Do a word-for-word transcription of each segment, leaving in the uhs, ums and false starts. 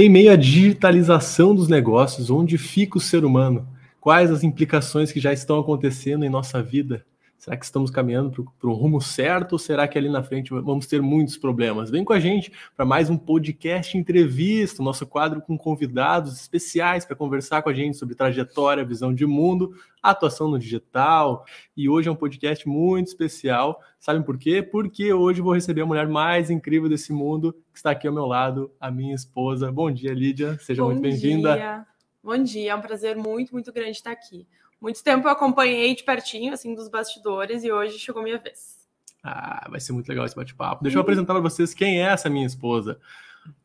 Em meio à digitalização dos negócios, onde fica o ser humano? Quais as implicações que já estão acontecendo em nossa vida? Será que estamos caminhando para o rumo certo ou será que ali na frente vamos ter muitos problemas? Vem com a gente para mais um podcast entrevista, nosso quadro com convidados especiais para conversar com a gente sobre trajetória, visão de mundo, atuação no digital. E hoje é um podcast muito especial. Sabem por quê? Porque hoje vou receber a mulher mais incrível desse mundo, que está aqui ao meu lado, a minha esposa. Bom dia, Lídia. Seja muito bem-vinda. Bom dia. É um prazer muito, muito grande estar aqui. Muito tempo eu acompanhei de pertinho, assim, dos bastidores, e hoje chegou minha vez. Ah, vai ser muito legal esse bate-papo. Deixa eu apresentar para vocês quem é essa minha esposa.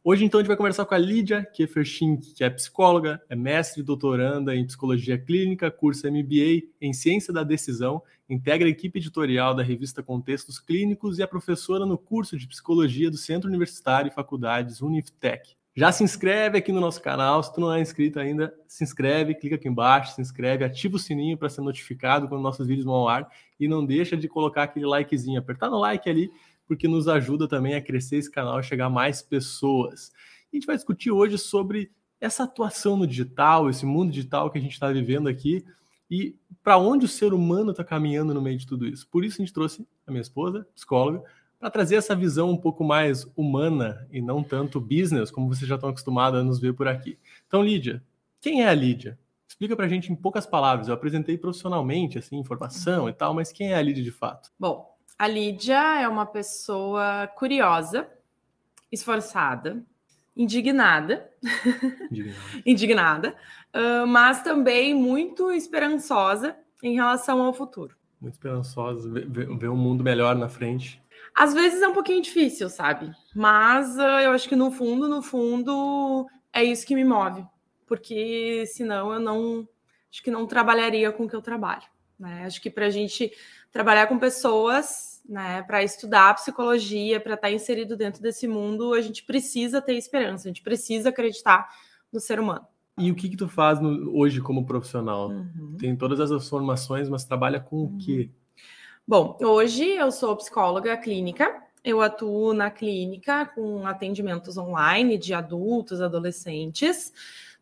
Hoje, então, a gente vai conversar com a Lídia Kiefer Schink, que é psicóloga, é mestre e doutoranda em psicologia clínica, cursa M B A em ciência da decisão, integra a equipe editorial da revista Contextos Clínicos e é professora no curso de psicologia do Centro Universitário e Faculdades Uniftec. Já se inscreve aqui no nosso canal, se tu não é inscrito ainda, se inscreve, clica aqui embaixo, se inscreve, ativa o sininho para ser notificado quando nossos vídeos vão ao ar e não deixa de colocar aquele likezinho, apertar no like ali, porque nos ajuda também a crescer esse canal e chegar a mais pessoas. A gente vai discutir hoje sobre essa atuação no digital, esse mundo digital que a gente está vivendo aqui e para onde o ser humano está caminhando no meio de tudo isso. Por isso a gente trouxe a minha esposa, psicóloga, para trazer essa visão um pouco mais humana e não tanto business, como vocês já estão acostumados a nos ver por aqui. Então, Lídia, quem é a Lídia? Explica para a gente em poucas palavras. Eu apresentei profissionalmente, assim, informação e tal, mas quem é a Lídia de fato? Bom, a Lídia é uma pessoa curiosa, esforçada, indignada, indignada, indignada mas também muito esperançosa em relação ao futuro. Muito esperançosa, ver um mundo melhor na frente. Às vezes é um pouquinho difícil, sabe? Mas uh, eu acho que no fundo, no fundo, é isso que me move. Porque senão eu não... Acho que não trabalharia com o que eu trabalho, né? Acho que para a gente trabalhar com pessoas, né? Para estudar psicologia, para estar inserido dentro desse mundo, a gente precisa ter esperança. A gente precisa acreditar no ser humano. E o que que tu faz no, hoje como profissional? Uhum. Tem todas essas formações, mas trabalha com uhum. o quê? Bom, hoje eu sou psicóloga clínica, eu atuo na clínica com atendimentos online de adultos, adolescentes,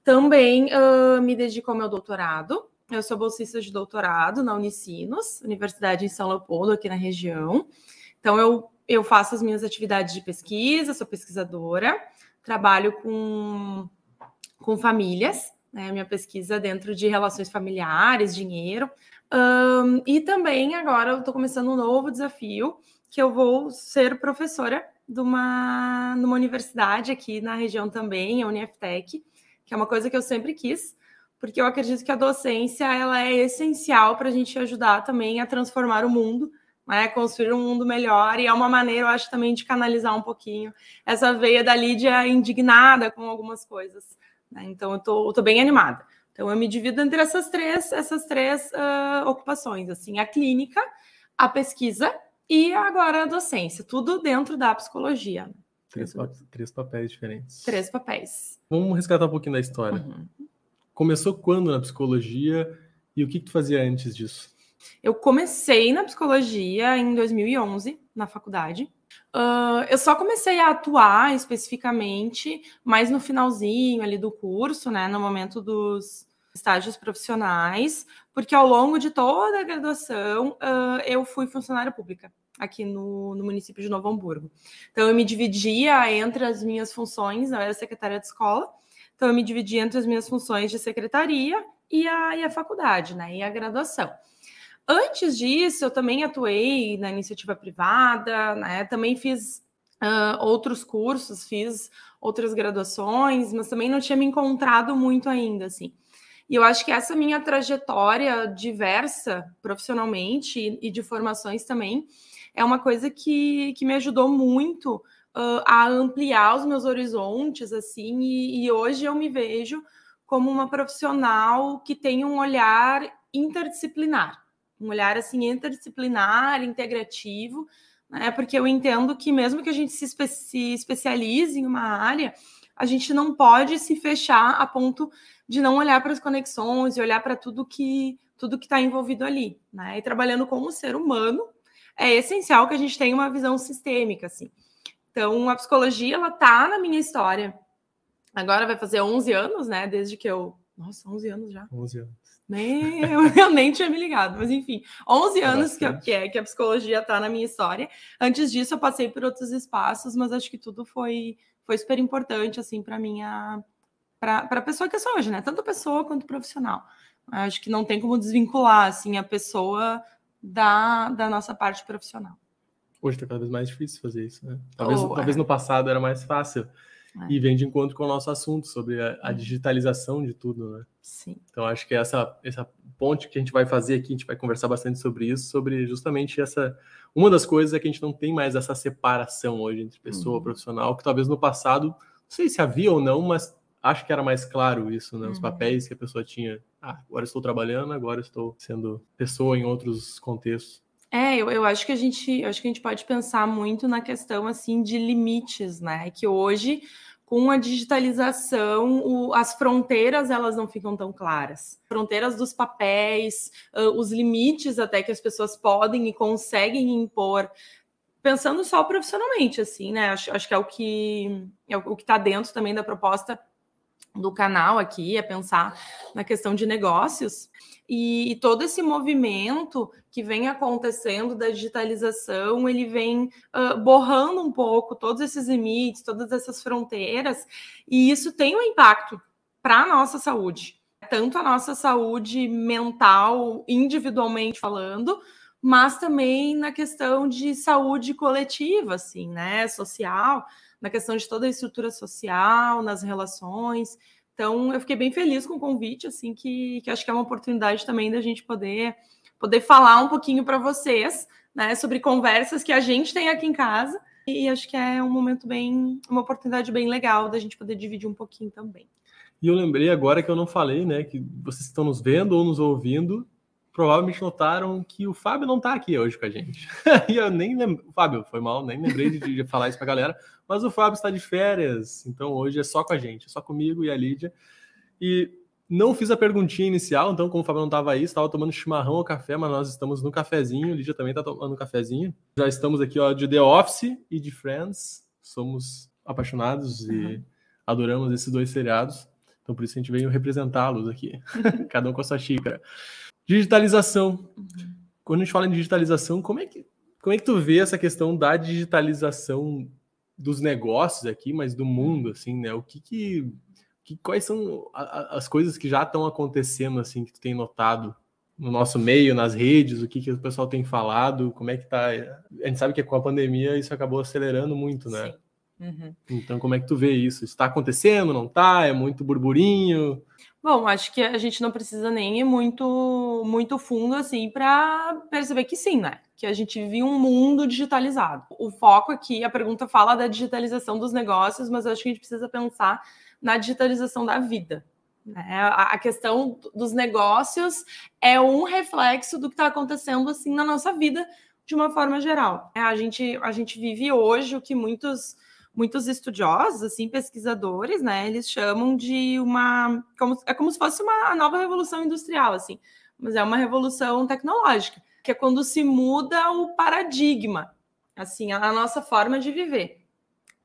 também uh, me dedico ao meu doutorado, eu sou bolsista de doutorado na Unisinos, Universidade em São Leopoldo, aqui na região, então eu, eu faço as minhas atividades de pesquisa, sou pesquisadora, trabalho com, com famílias, né, minha pesquisa dentro de relações familiares, dinheiro... Um, e também agora eu estou começando um novo desafio, que eu vou ser professora de uma, numa universidade aqui na região também, a Uniftec, que é uma coisa que eu sempre quis, porque eu acredito que a docência ela é essencial para a gente ajudar também a transformar o mundo, né? Construir um mundo melhor, e é uma maneira, eu acho, também de canalizar um pouquinho essa veia da Lídia indignada com algumas coisas, né? Então eu estou bem animada. Então, eu me divido entre essas três, essas três uh, ocupações, assim, a clínica, a pesquisa e agora a docência, tudo dentro da psicologia. Três, pa- três papéis diferentes. Três papéis. Vamos resgatar um pouquinho da história. Uhum. Começou quando na psicologia e o que, que tu fazia antes disso? Eu comecei na psicologia em dois mil e onze, na faculdade. Uh, eu só comecei a atuar especificamente mais no finalzinho ali do curso, né, no momento dos estágios profissionais, porque ao longo de toda a graduação uh, eu fui funcionária pública aqui no, no município de Novo Hamburgo. Então eu me dividia entre as minhas funções, eu era secretária de escola, então eu me dividia entre as minhas funções de secretaria e a, e a faculdade, né, e a graduação. Antes disso, eu também atuei na iniciativa privada, né? Também fiz uh, outros cursos, fiz outras graduações, mas também não tinha me encontrado muito ainda, assim. E eu acho que essa minha trajetória diversa profissionalmente e, e de formações também é uma coisa que, que me ajudou muito uh, a ampliar os meus horizontes, assim, e, e hoje eu me vejo como uma profissional que tem um olhar interdisciplinar. Um olhar assim, interdisciplinar, integrativo, né? Porque eu entendo que mesmo que a gente se, espe- se especialize em uma área, a gente não pode se fechar a ponto de não olhar para as conexões e olhar para tudo que tudo que está envolvido ali, né? E trabalhando como ser humano, é essencial que a gente tenha uma visão sistêmica, assim. Então, a psicologia, ela está na minha história Agora vai fazer onze anos, né? Desde que eu... Nossa, onze anos já. onze anos. Meu, eu nem tinha me ligado, mas enfim. onze anos que, que, é, que a psicologia tá na minha história. Antes disso, eu passei por outros espaços, mas acho que tudo foi, foi super importante, assim, para minha... para a pessoa que eu sou hoje, né? Tanto pessoa quanto profissional. Acho que não tem como desvincular, assim, a pessoa da, da nossa parte profissional. Hoje tá cada vez mais difícil fazer isso, né? Talvez, oh, talvez é. no passado era mais fácil. É. E vem de encontro com o nosso assunto sobre a, a digitalização de tudo, né? Sim. Então, acho que essa, essa ponte que a gente vai fazer aqui, a gente vai conversar bastante sobre isso, sobre justamente essa... Uma das coisas é que a gente não tem mais essa separação hoje entre pessoa e uhum. profissional, que talvez no passado, não sei se havia ou não, mas... Acho que era mais claro isso, né? Os uhum. papéis que a pessoa tinha. Ah, agora estou trabalhando, agora estou sendo pessoa em outros contextos. É, eu, eu acho que a gente, eu acho que a gente pode pensar muito na questão, assim, de limites, né? Que hoje, com a digitalização, o, as fronteiras, elas não ficam tão claras. Fronteiras dos papéis, uh, os limites até que as pessoas podem e conseguem impor. Pensando só profissionalmente, assim, né? Acho, acho que é o que é o que está dentro também da proposta do canal aqui, é pensar na questão de negócios e, e todo esse movimento que vem acontecendo da digitalização, ele vem uh, borrando um pouco todos esses limites, todas essas fronteiras, e isso tem um impacto para a nossa saúde, tanto a nossa saúde mental, individualmente falando, mas também na questão de saúde coletiva, assim, né, social, na questão de toda a estrutura social, nas relações. Então, eu fiquei bem feliz com o convite, assim, que, que acho que é uma oportunidade também da gente poder, poder falar um pouquinho para vocês, né, sobre conversas que a gente tem aqui em casa, e acho que é um momento bem, uma oportunidade bem legal da gente poder dividir um pouquinho também. E eu lembrei agora que eu não falei, né, que vocês estão nos vendo ou nos ouvindo, provavelmente notaram que o Fábio não está aqui hoje com a gente. E eu nem lembro... Fábio, foi mal, nem lembrei de, de falar isso para a galera. Mas o Fábio está de férias, então hoje é só com a gente, é só comigo e a Lídia. E não fiz a perguntinha inicial, então como o Fábio não estava aí, estava tomando chimarrão ou café, mas nós estamos no cafezinho, a Lídia também está tomando cafezinho. Já estamos aqui, ó, de The Office e de Friends. Somos apaixonados e uhum. adoramos esses dois seriados. Então por isso a gente veio representá-los aqui, cada um com a sua xícara. Digitalização. Uhum. Quando a gente fala em digitalização, como é, que, como é que tu vê essa questão da digitalização dos negócios aqui, mas do mundo, assim, né? O que que, que quais são a, a, as coisas que já estão acontecendo, assim, que tu tem notado no nosso meio, nas redes, o que que o pessoal tem falado, como é que tá? A gente sabe que com a pandemia isso acabou acelerando muito, né? Sim. Uhum. Então, como é que tu vê isso? Isso tá acontecendo, não tá? É muito burburinho? Bom, acho que a gente não precisa nem ir muito, muito fundo, assim, para perceber que sim, né? Que a gente vive um mundo digitalizado. O foco aqui, a pergunta fala da digitalização dos negócios, mas eu acho que a gente precisa pensar na digitalização da vida, né? A questão dos negócios é um reflexo do que está acontecendo, assim, na nossa vida, de uma forma geral. A gente, a gente vive hoje o que muitos... muitos estudiosos, assim, pesquisadores, né, eles chamam de uma... Como, é como se fosse uma nova revolução industrial, assim, mas é uma revolução tecnológica, que é quando se muda o paradigma, assim, a nossa forma de viver.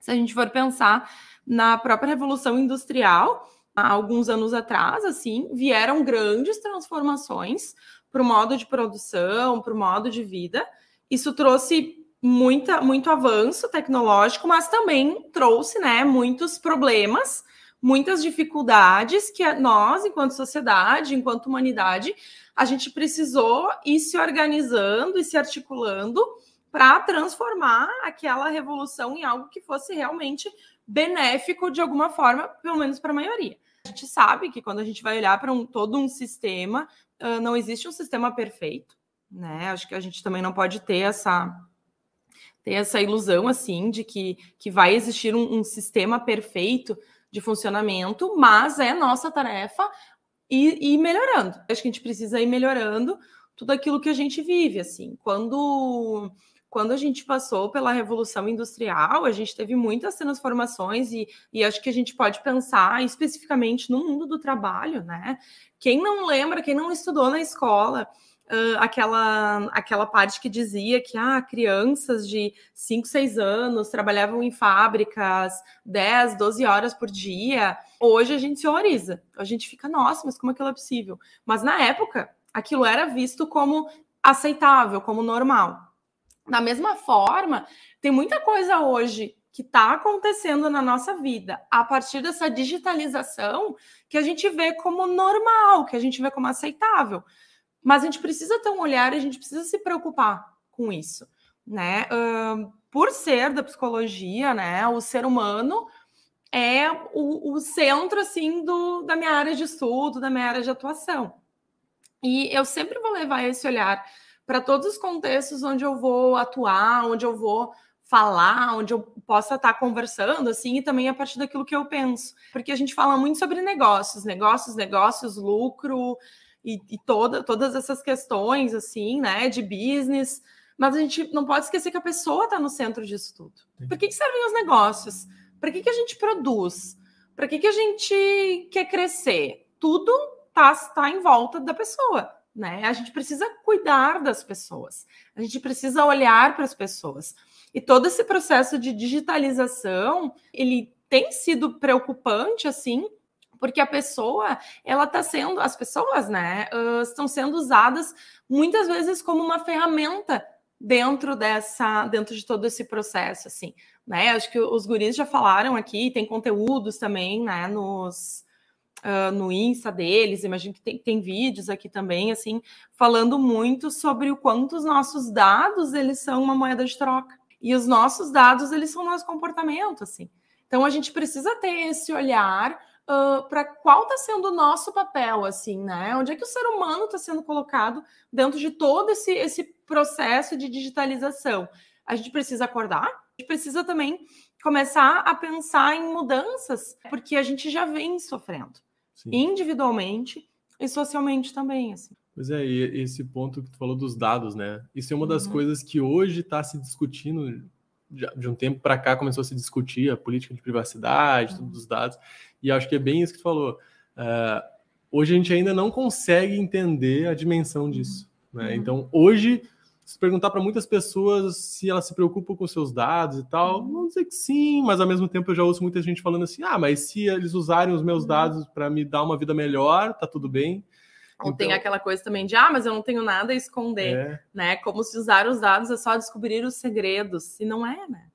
Se a gente for pensar na própria revolução industrial, há alguns anos atrás, assim, vieram grandes transformações para o modo de produção, para o modo de vida. Isso trouxe... Muita, muito avanço tecnológico, mas também trouxe, né, muitos problemas, muitas dificuldades que nós, enquanto sociedade, enquanto humanidade, a gente precisou ir se organizando e se articulando para transformar aquela revolução em algo que fosse realmente benéfico de alguma forma, pelo menos para a maioria. A gente sabe que quando a gente vai olhar para um, todo um sistema, uh, não existe um sistema perfeito, né? Acho que a gente também não pode ter essa... Tem essa ilusão, assim, de que, que vai existir um, um sistema perfeito de funcionamento, mas é nossa tarefa ir, ir melhorando. Acho que a gente precisa ir melhorando tudo aquilo que a gente vive, assim. Quando, quando a gente passou pela Revolução Industrial, a gente teve muitas transformações e, e acho que a gente pode pensar especificamente no mundo do trabalho, né? Quem não lembra, quem não estudou na escola... uh, aquela, aquela parte que dizia que ah, crianças de cinco, seis anos trabalhavam em fábricas dez, doze horas por dia. Hoje a gente se horroriza. A gente fica, nossa, mas como aquilo é possível? Mas na época, aquilo era visto como aceitável, como normal. Da mesma forma, tem muita coisa hoje que está acontecendo na nossa vida a partir dessa digitalização que a gente vê como normal, que a gente vê como aceitável. Mas a gente precisa ter um olhar e a gente precisa se preocupar com isso, né? Uh, por ser da psicologia, né, o ser humano é o, o centro, assim, do, da minha área de estudo, da minha área de atuação. E eu sempre vou levar esse olhar para todos os contextos onde eu vou atuar, onde eu vou falar, onde eu possa estar conversando, assim, e também a partir daquilo que eu penso. Porque a gente fala muito sobre negócios, negócios, negócios, lucro, e, e toda, todas essas questões, assim, né, de business. Mas a gente não pode esquecer que a pessoa está no centro disso tudo. Para que, que servem os negócios? Para que, que a gente produz? Para que, que a gente quer crescer? Tudo está tá em volta da pessoa, né? A gente precisa cuidar das pessoas. A gente precisa olhar para as pessoas. E todo esse processo de digitalização, ele tem sido preocupante, assim, porque a pessoa, ela está sendo, as pessoas, né, uh, estão sendo usadas muitas vezes como uma ferramenta dentro dessa, dentro de todo esse processo, assim, né? Acho que os guris já falaram aqui, tem conteúdos também, né, nos, uh, no Insta deles, imagino que tem, tem vídeos aqui também, assim, falando muito sobre o quanto os nossos dados, eles são uma moeda de troca. E os nossos dados, eles são nosso comportamento, assim. Então, a gente precisa ter esse olhar uh, para qual está sendo o nosso papel, assim, né? Onde é que o ser humano está sendo colocado dentro de todo esse, esse processo de digitalização? A gente precisa acordar, a gente precisa também começar a pensar em mudanças, porque a gente já vem sofrendo, sim, individualmente e socialmente também, assim. Pois é, e esse ponto que tu falou dos dados, né? Isso é uma das uhum. coisas que hoje está se discutindo, de um tempo para cá começou a se discutir a política de privacidade, uhum. tudo dos dados, e acho que é bem isso que tu falou. Uh, hoje a gente ainda não consegue entender a dimensão disso, uhum. né? Então, hoje, se perguntar para muitas pessoas se elas se preocupam com seus dados e tal, uhum. vão dizer que sim, mas ao mesmo tempo eu já ouço muita gente falando assim, ah, mas se eles usarem os meus uhum. dados para me dar uma vida melhor, tá tudo bem. Ou então, tem aquela coisa também de, ah, mas eu não tenho nada a esconder, é. né? Como se usar os dados é só descobrir os segredos, e não é, né?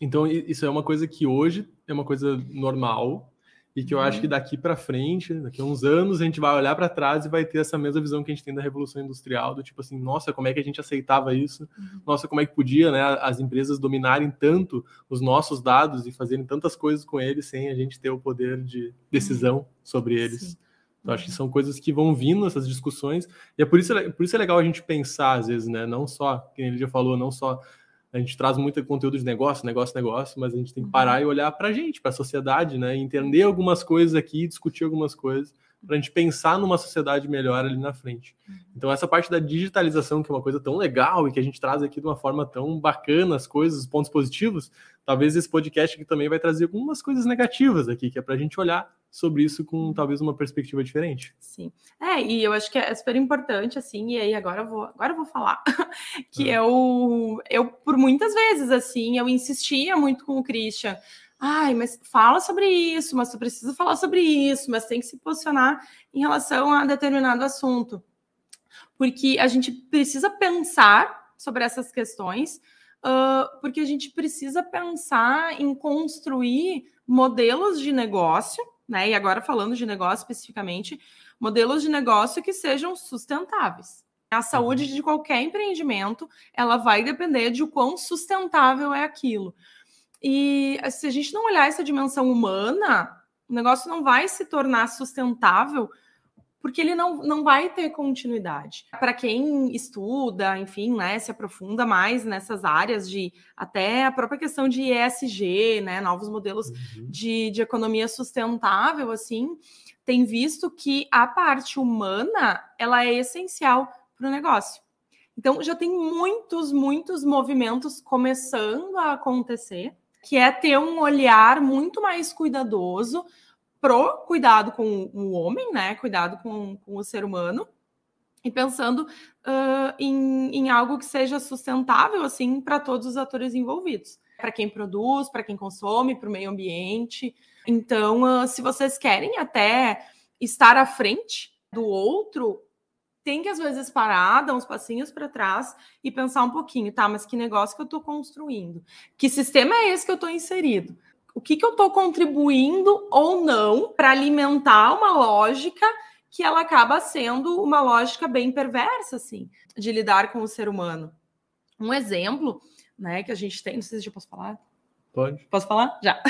Então, isso é uma coisa que hoje é uma coisa normal, e que eu uhum. acho que daqui para frente, daqui a uns anos, a gente vai olhar para trás e vai ter essa mesma visão que a gente tem da Revolução Industrial, do tipo assim, nossa, como é que a gente aceitava isso? Uhum. Nossa, como é que podia, né, as empresas dominarem tanto os nossos dados e fazerem tantas coisas com eles sem a gente ter o poder de decisão uhum. sobre eles. Sim. Então, acho que são coisas que vão vindo, essas discussões, e é por isso, por isso é legal a gente pensar, às vezes, né? Não só, como ele já falou, não só a gente traz muito conteúdo de negócio, negócio, negócio, mas a gente tem que parar e olhar para a gente, para a sociedade, né? Entender algumas coisas aqui, discutir algumas coisas, para a gente pensar numa sociedade melhor ali na frente. Então, essa parte da digitalização, que é uma coisa tão legal e que a gente traz aqui de uma forma tão bacana as coisas, os pontos positivos, talvez esse podcast aqui também vai trazer algumas coisas negativas aqui, que é para a gente olhar sobre isso com, talvez, uma perspectiva diferente. Sim. É, e eu acho que é super importante, assim, e aí agora eu vou, agora eu vou falar, que é. eu, eu, por muitas vezes, assim, eu insistia muito com o Christian, ai, mas fala sobre isso, mas tu precisa falar sobre isso, mas tem que se posicionar em relação a determinado assunto. Porque a gente precisa pensar sobre essas questões, uh, porque a gente precisa pensar em construir modelos de negócio, né? E agora falando de negócio especificamente, modelos de negócio que sejam sustentáveis. A saúde de qualquer empreendimento, ela vai depender de o quão sustentável é aquilo. E se a gente não olhar essa dimensão humana, o negócio não vai se tornar sustentável, porque ele não, não vai ter continuidade. Para quem estuda, enfim, né, se aprofunda mais nessas áreas de até a própria questão de E S G, né, novos modelos uhum. de, de economia sustentável, assim, tem visto que a parte humana, ela é essencial para o negócio. Então, já tem muitos, muitos movimentos começando a acontecer, que é ter um olhar muito mais cuidadoso pro cuidado com o homem, né? Cuidado com, com o ser humano, e pensando uh, em, em algo que seja sustentável assim para todos os atores envolvidos, para quem produz, para quem consome, para o meio ambiente. Então, uh, se vocês querem até estar à frente do outro, tem que, às vezes, parar, dar uns passinhos para trás e pensar um pouquinho, tá? Mas que negócio que eu estou construindo? Que sistema é esse que eu estou inserido? O que, que eu estou contribuindo ou não para alimentar uma lógica que ela acaba sendo uma lógica bem perversa, assim, de lidar com o ser humano? Um exemplo, né, que a gente tem... Não sei se eu posso falar. Pode. Posso falar? Já.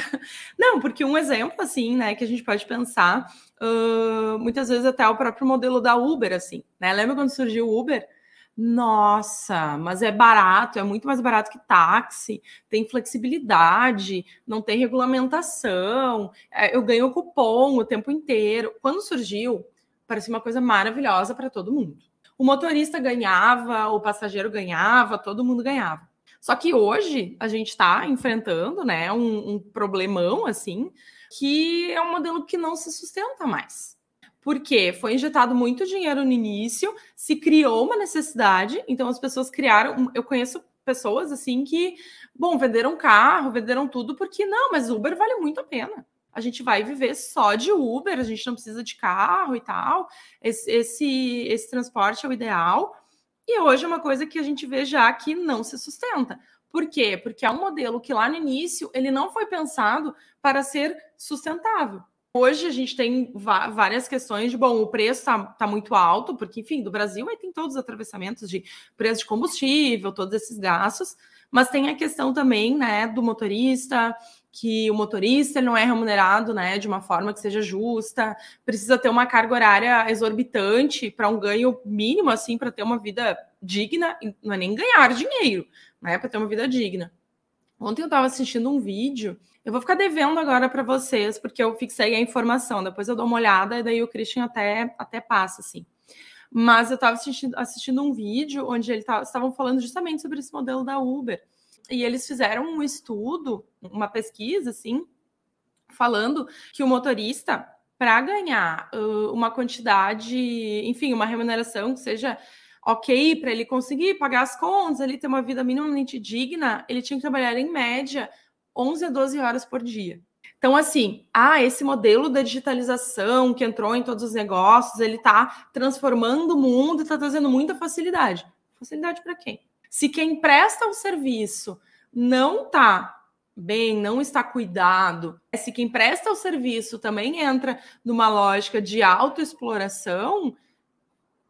Não, porque um exemplo, assim, né, que a gente pode pensar, uh, muitas vezes até o próprio modelo da Uber, assim, né? Lembra quando surgiu o Uber? Nossa, mas é barato, é muito mais barato que táxi, tem flexibilidade, não tem regulamentação, eu ganho cupom o tempo inteiro. Quando surgiu, parecia uma coisa maravilhosa para todo mundo. O motorista ganhava, o passageiro ganhava, todo mundo ganhava. Só que hoje a gente está enfrentando, né, um, um problemão assim, que é um modelo que não se sustenta mais. Porque foi injetado muito dinheiro no início, se criou uma necessidade, então as pessoas criaram... Eu conheço pessoas assim que, bom, venderam carro, venderam tudo, porque não, mas Uber vale muito a pena. A gente vai viver só de Uber, a gente não precisa de carro e tal, esse, esse, esse transporte é o ideal... E hoje é uma coisa que a gente vê já que não se sustenta. Por quê? Porque é um modelo que lá no início ele não foi pensado para ser sustentável. Hoje a gente tem várias questões de, bom, o preço está tá muito alto, porque, enfim, do Brasil aí tem todos os atravessamentos de preço de combustível, todos esses gastos, mas tem a questão também, né, do motorista, que o motorista não é remunerado, né, de uma forma que seja justa, precisa ter uma carga horária exorbitante para um ganho mínimo, assim, para ter uma vida digna, não é nem ganhar dinheiro, né, para ter uma vida digna. Ontem eu estava assistindo um vídeo, eu vou ficar devendo agora para vocês, porque eu fixei a informação, depois eu dou uma olhada e daí o Christian até, até passa, assim. Mas eu estava assistindo, assistindo um vídeo onde eles estavam falando justamente sobre esse modelo da Uber. E eles fizeram um estudo, uma pesquisa, assim, falando que o motorista, para ganhar uh, uma quantidade, enfim, uma remuneração que seja... ok, para ele conseguir pagar as contas, ele ter uma vida minimamente digna, ele tinha que trabalhar em média onze a doze horas por dia. Então, assim, ah, esse modelo da digitalização que entrou em todos os negócios, ele está transformando o mundo e está trazendo muita facilidade. Facilidade para quem? Se quem presta o serviço não está bem, não está cuidado, se quem presta o serviço também entra numa lógica de autoexploração,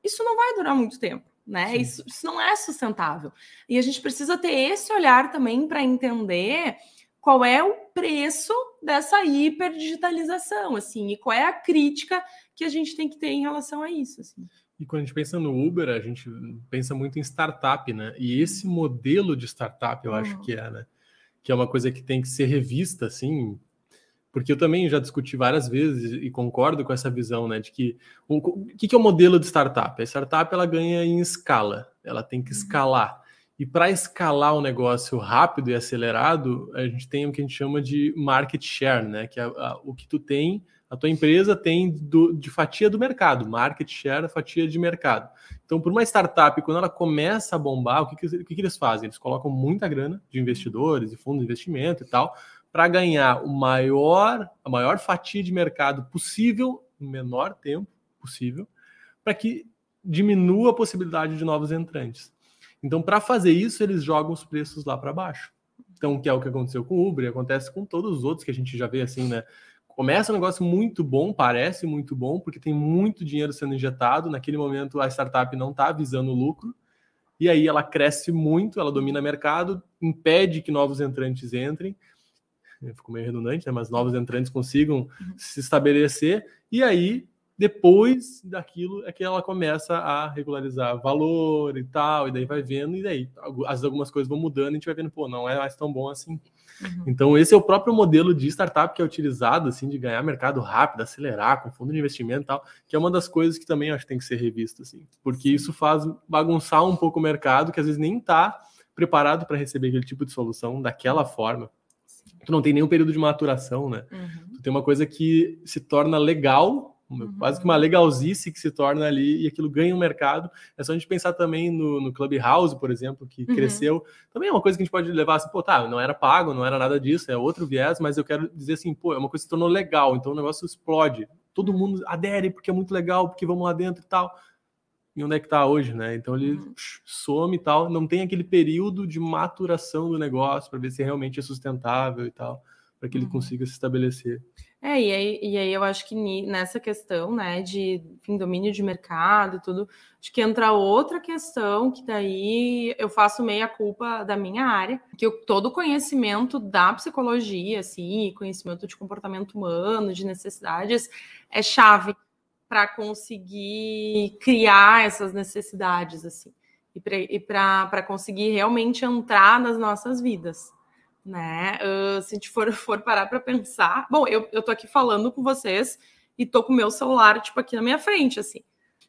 isso não vai durar muito tempo, né? Isso, isso não é sustentável. E a gente precisa ter esse olhar também para entender qual é o preço dessa hiperdigitalização, assim, e qual é a crítica que a gente tem que ter em relação a isso, assim. E quando a gente pensa no Uber, a gente pensa muito em startup, né? E esse modelo de startup, eu uhum. acho que é, né? Que é uma coisa que tem que ser revista, assim... Porque eu também já discuti várias vezes e concordo com essa visão, né, de que... O, o que, que é o modelo de startup? A startup, ela ganha em escala, ela tem que escalar. E para escalar o um negócio rápido e acelerado, a gente tem o que a gente chama de market share, né, que é a, o que tu tem, a tua empresa tem do, de fatia do mercado, market share, fatia de mercado. Então, por uma startup, quando ela começa a bombar, o que, que, o que, que eles fazem? Eles colocam muita grana de investidores e fundos de investimento e tal... para ganhar o maior, a maior fatia de mercado possível, no menor tempo possível, para que diminua a possibilidade de novos entrantes. Então, para fazer isso, eles jogam os preços lá para baixo. Então, que é o que aconteceu com o Uber, acontece com todos os outros que a gente já vê assim, né? Começa um negócio muito bom, parece muito bom, porque tem muito dinheiro sendo injetado, naquele momento a startup não está visando o lucro, e aí ela cresce muito, ela domina o mercado, impede que novos entrantes entrem, ficou meio redundante, né? Mas novos entrantes consigam uhum. se estabelecer, e aí, depois daquilo, é que ela começa a regularizar valor e tal, e daí vai vendo, e daí algumas coisas vão mudando, e a gente vai vendo, pô, não é mais tão bom assim. Uhum. Então, esse é o próprio modelo de startup que é utilizado, assim, de ganhar mercado rápido, acelerar, com fundo de investimento e tal, que é uma das coisas que também acho que tem que ser revista, assim, porque isso faz bagunçar um pouco o mercado, que às vezes nem está preparado para receber aquele tipo de solução daquela forma. Tu não tem nenhum período de maturação, né? Uhum. Tu tem uma coisa que se torna legal Uhum. Quase que uma legalzice que se torna ali e aquilo ganha um mercado. É só a gente pensar também no, no Clubhouse, por exemplo, que uhum. cresceu. Também é uma coisa que a gente pode levar assim, pô, tá, não era pago, não era nada disso, é outro viés, mas eu quero dizer assim, pô, é uma coisa que se tornou legal, então o negócio explode. Todo mundo adere porque é muito legal, porque vamos lá dentro e tal. E onde é que tá hoje, né? Então ele uhum. some e tal, não tem aquele período de maturação do negócio para ver se realmente é sustentável e tal, para que ele uhum. consiga se estabelecer. É, e aí, e aí eu acho que nessa questão, né, de enfim, domínio de mercado e tudo, acho que entra outra questão que daí eu faço meia culpa da minha área, que eu, todo o conhecimento da psicologia, assim, conhecimento de comportamento humano, de necessidades, é chave para conseguir criar essas necessidades, assim, e para conseguir realmente entrar nas nossas vidas. Né? Uh, se a gente for, for parar para pensar... Bom, eu, eu tô aqui falando com vocês e tô com o meu celular, tipo, aqui na minha frente, assim.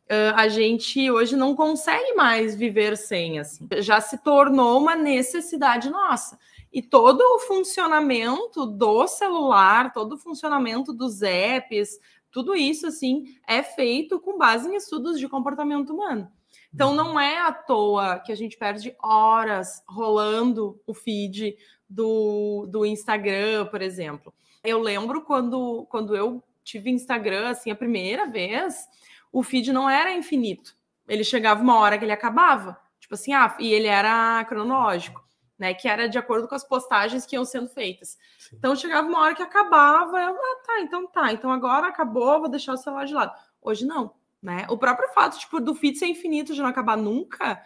Uh, a gente hoje não consegue mais viver sem, assim. Já se tornou uma necessidade nossa. E todo o funcionamento do celular, todo o funcionamento dos apps, tudo isso, assim, é feito com base em estudos de comportamento humano. Então, não é à toa que a gente perde horas rolando o feed do, do Instagram, por exemplo. Eu lembro quando, quando eu tive Instagram, assim, a primeira vez, o feed não era infinito. Ele chegava uma hora que ele acabava. Tipo assim, ah, e ele era cronológico, né? Que era de acordo com as postagens que iam sendo feitas. Sim. Então, chegava uma hora que acabava. Eu, ah, tá, então tá. Então, agora acabou, vou deixar o celular de lado. Hoje, não. Né? O próprio fato tipo, do feed ser infinito, de não acabar nunca,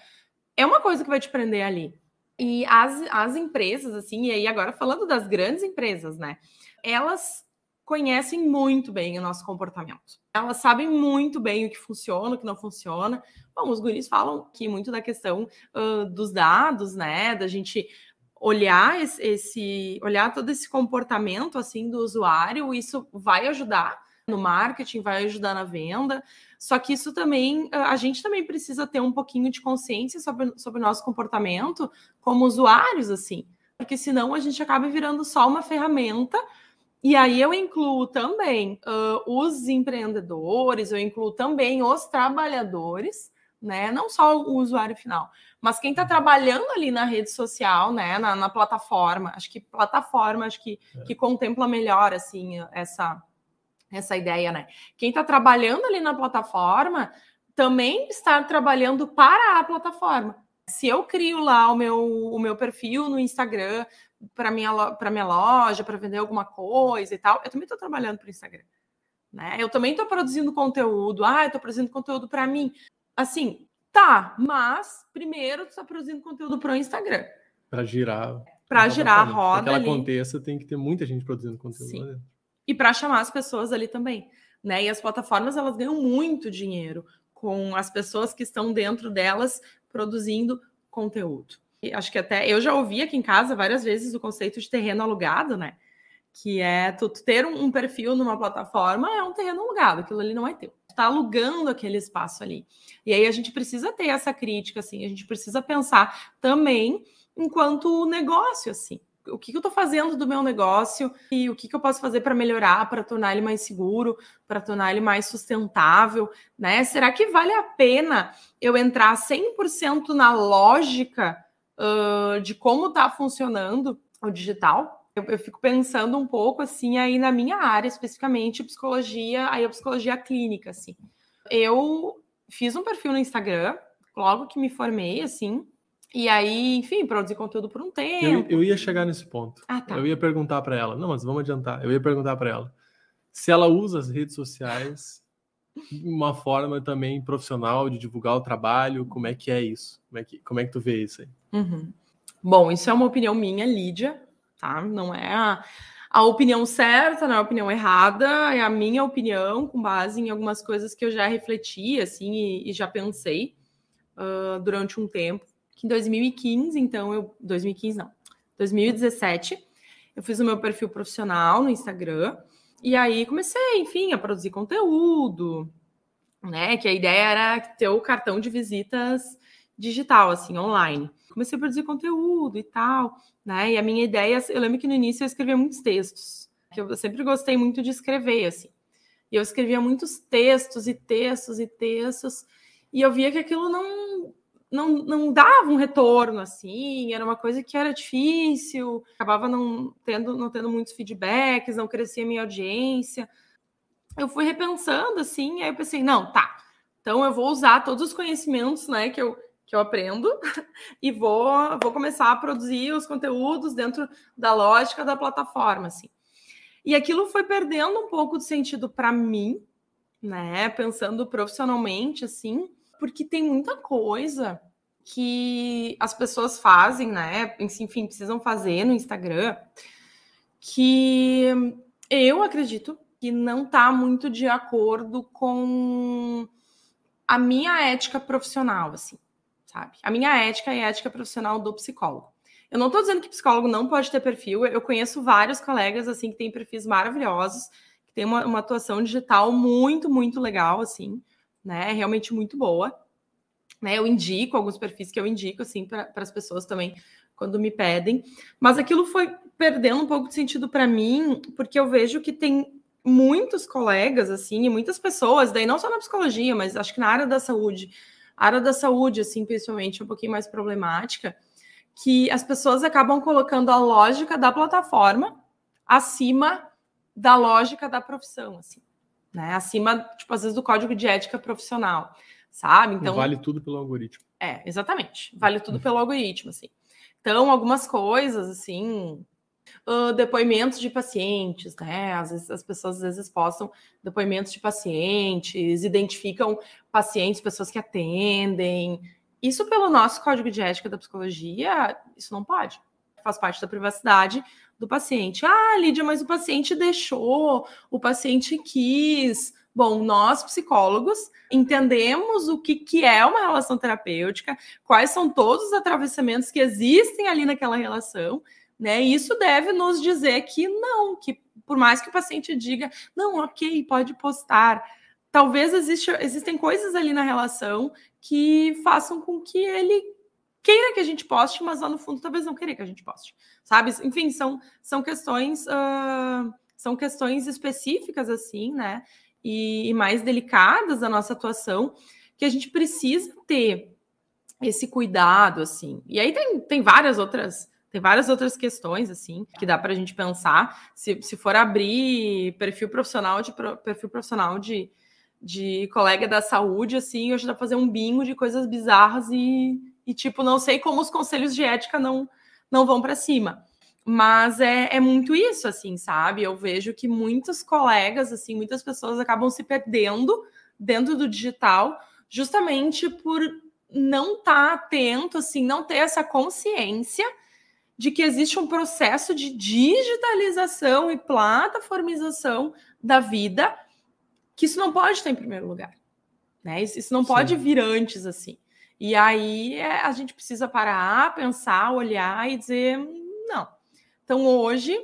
é uma coisa que vai te prender ali. E as, as empresas, assim, e aí agora falando das grandes empresas, né? Elas conhecem muito bem o nosso comportamento. Elas sabem muito bem o que funciona, o que não funciona. Bom, os guris falam que muito da questão uh, dos dados, né? Da gente olhar esse, esse, olhar todo esse comportamento, assim, do usuário, isso vai ajudar no marketing, vai ajudar na venda, só que isso também, a gente também precisa ter um pouquinho de consciência sobre, sobre o nosso comportamento como usuários, assim, porque senão a gente acaba virando só uma ferramenta, e aí eu incluo também uh, os empreendedores, eu incluo também os trabalhadores, né, não só o usuário final, mas quem está trabalhando ali na rede social, né, na, na plataforma, acho que plataforma, acho que, é. que contempla melhor, assim, essa... essa ideia, né? Quem está trabalhando ali na plataforma também está trabalhando para a plataforma. Se eu crio lá o meu, o meu perfil no Instagram para minha, para minha loja, para vender alguma coisa e tal, eu também estou trabalhando para o Instagram, né? Eu também estou produzindo conteúdo. Ah, eu estou produzindo conteúdo para mim. Assim, tá, mas primeiro tu está produzindo conteúdo para o Instagram. Para girar. Para girar a roda. Para que ela aconteça, tem que ter muita gente produzindo conteúdo. Sim. Né? E para chamar as pessoas ali também, né? E as plataformas, elas ganham muito dinheiro com as pessoas que estão dentro delas produzindo conteúdo. E acho que até eu já ouvi aqui em casa várias vezes o conceito de terreno alugado, né? Que é tu ter um, um perfil numa plataforma é um terreno alugado, aquilo ali não é teu. Tu tá alugando aquele espaço ali. E aí a gente precisa ter essa crítica, assim, a gente precisa pensar também enquanto negócio, assim. O que, que eu estou fazendo do meu negócio e o que, que eu posso fazer para melhorar, para tornar ele mais seguro, para tornar ele mais sustentável, né? Será que vale a pena eu entrar cem por cento na lógica uh, de como está funcionando o digital? Eu, eu fico pensando um pouco, assim, aí na minha área, especificamente psicologia, aí a psicologia clínica, assim. Eu fiz um perfil no Instagram, logo que me formei, assim, e aí, enfim, produzir conteúdo por um tempo. Eu, eu ia chegar nesse ponto. Ah, tá. Eu ia perguntar para ela. Não, mas vamos adiantar. Eu ia perguntar para ela se ela usa as redes sociais de uma forma também profissional de divulgar o trabalho. Como é que é isso? Como é que, como é que tu vê isso aí? Uhum. Bom, isso é uma opinião minha, Lídia, tá? Não é a, a opinião certa, não é a opinião errada. É a minha opinião com base em algumas coisas que eu já refleti, assim, e, e já pensei uh, durante um tempo. Em dois mil e quinze, então, eu... dois mil e quinze, não. dois mil e dezessete, eu fiz o meu perfil profissional no Instagram. E aí, comecei, enfim, a produzir conteúdo, né? Que a ideia era ter o cartão de visitas digital, assim, online. Comecei a produzir conteúdo e tal, né? E a minha ideia... Eu lembro que no início eu escrevia muitos textos. Que eu sempre gostei muito de escrever, assim. E eu escrevia muitos textos e textos e textos, e eu via que aquilo não, não, não dava um retorno, assim, era uma coisa que era difícil, acabava não tendo, não tendo muitos feedbacks, não crescia a minha audiência. Eu fui repensando, assim, aí eu pensei, não, tá, então eu vou usar todos os conhecimentos, né, que eu, que eu aprendo e vou, vou começar a produzir os conteúdos dentro da lógica da plataforma, assim. E aquilo foi perdendo um pouco de sentido para mim, né? Pensando profissionalmente, assim, porque tem muita coisa que as pessoas fazem, né? Enfim, precisam fazer no Instagram, que eu acredito que não está muito de acordo com a minha ética profissional, assim, sabe? A minha ética é a ética profissional do psicólogo. Eu não estou dizendo que psicólogo não pode ter perfil. Eu conheço vários colegas, assim, que têm perfis maravilhosos, que têm uma, uma atuação digital muito, muito legal, assim, né? Realmente muito boa. Né? Eu indico alguns perfis que eu indico, assim, para as pessoas também, quando me pedem. Mas aquilo foi perdendo um pouco de sentido para mim, porque eu vejo que tem muitos colegas, assim, e muitas pessoas, daí não só na psicologia, mas acho que na área da saúde. A área da saúde, assim, principalmente, é um pouquinho mais problemática, que as pessoas acabam colocando a lógica da plataforma acima da lógica da profissão, assim, né? Acima, tipo, às vezes, do código de ética profissional, sabe? Então vale tudo pelo algoritmo. É, exatamente. Vale tudo pelo algoritmo, assim. Então, algumas coisas, assim, uh, depoimentos de pacientes, né? Às vezes, as pessoas, às vezes, postam depoimentos de pacientes, identificam pacientes, pessoas que atendem. Isso, pelo nosso código de ética da psicologia, isso não pode. Faz parte da privacidade do paciente. Ah, Lídia, mas o paciente deixou, o paciente quis. Bom, nós, psicólogos, entendemos o que, que é uma relação terapêutica, quais são todos os atravessamentos que existem ali naquela relação, né? E isso deve nos dizer que não, que por mais que o paciente diga, não, ok, pode postar, talvez exista, existem coisas ali na relação que façam com que ele queira que a gente poste, mas lá no fundo talvez não queira que a gente poste, sabe? Enfim, são, são questões uh, são questões específicas, assim, né? E, e mais delicadas da nossa atuação, que a gente precisa ter esse cuidado, assim. E aí tem, tem várias outras tem várias outras questões, assim, que dá para a gente pensar, se, se for abrir perfil profissional de perfil profissional de de colega da saúde, assim, hoje dá pra fazer um bingo de coisas bizarras e, e tipo, não sei como os conselhos de ética não, não vão para cima. Mas é, é muito isso, assim, sabe? Eu vejo que muitos colegas, assim, muitas pessoas acabam se perdendo dentro do digital justamente por não estar atento, assim, não ter essa consciência de que existe um processo de digitalização e plataformização da vida, que isso não pode estar em primeiro lugar, né? Isso não pode Sim. vir antes, assim. E aí a gente precisa parar, pensar, olhar e dizer, não. Então hoje,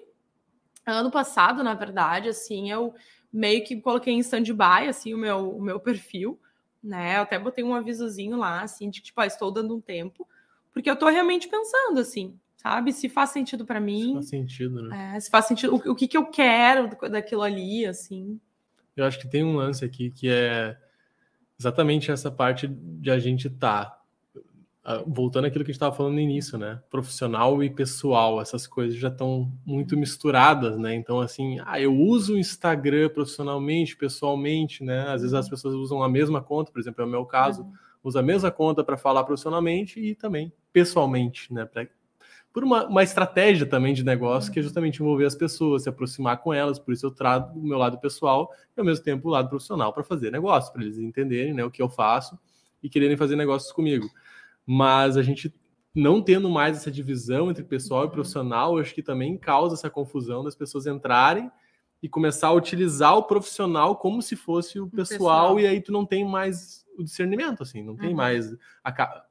ano passado, na verdade, assim, eu meio que coloquei em stand-by, assim, o meu, o meu perfil, né? Eu até botei um avisozinho lá, assim, de que, tipo, ah, estou dando um tempo, porque eu estou realmente pensando, assim, sabe? Se faz sentido para mim. Se faz sentido, né? É, se faz sentido, o, o que, que eu quero daquilo ali, assim. Eu acho que tem um lance aqui que é exatamente essa parte de a gente estar, tá, voltando àquilo que a gente estava falando no início, né? Profissional e pessoal, essas coisas já estão muito misturadas, né? Então, assim, ah, eu uso o Instagram profissionalmente, pessoalmente, né? Às vezes as pessoas usam a mesma conta, por exemplo, é o meu caso, uhum. usa a mesma conta para falar profissionalmente e também pessoalmente, né? Pra, por uma, uma estratégia também de negócio, que é justamente envolver as pessoas, se aproximar com elas, por isso eu trago o meu lado pessoal e, ao mesmo tempo, o lado profissional para fazer negócio, para eles entenderem, né, o que eu faço e quererem fazer negócios comigo. Mas a gente não tendo mais essa divisão entre pessoal e profissional, eu acho que também causa essa confusão das pessoas entrarem e começar a utilizar o profissional como se fosse o pessoal, o pessoal. E aí tu não tem mais o discernimento, assim, não tem uhum. mais... a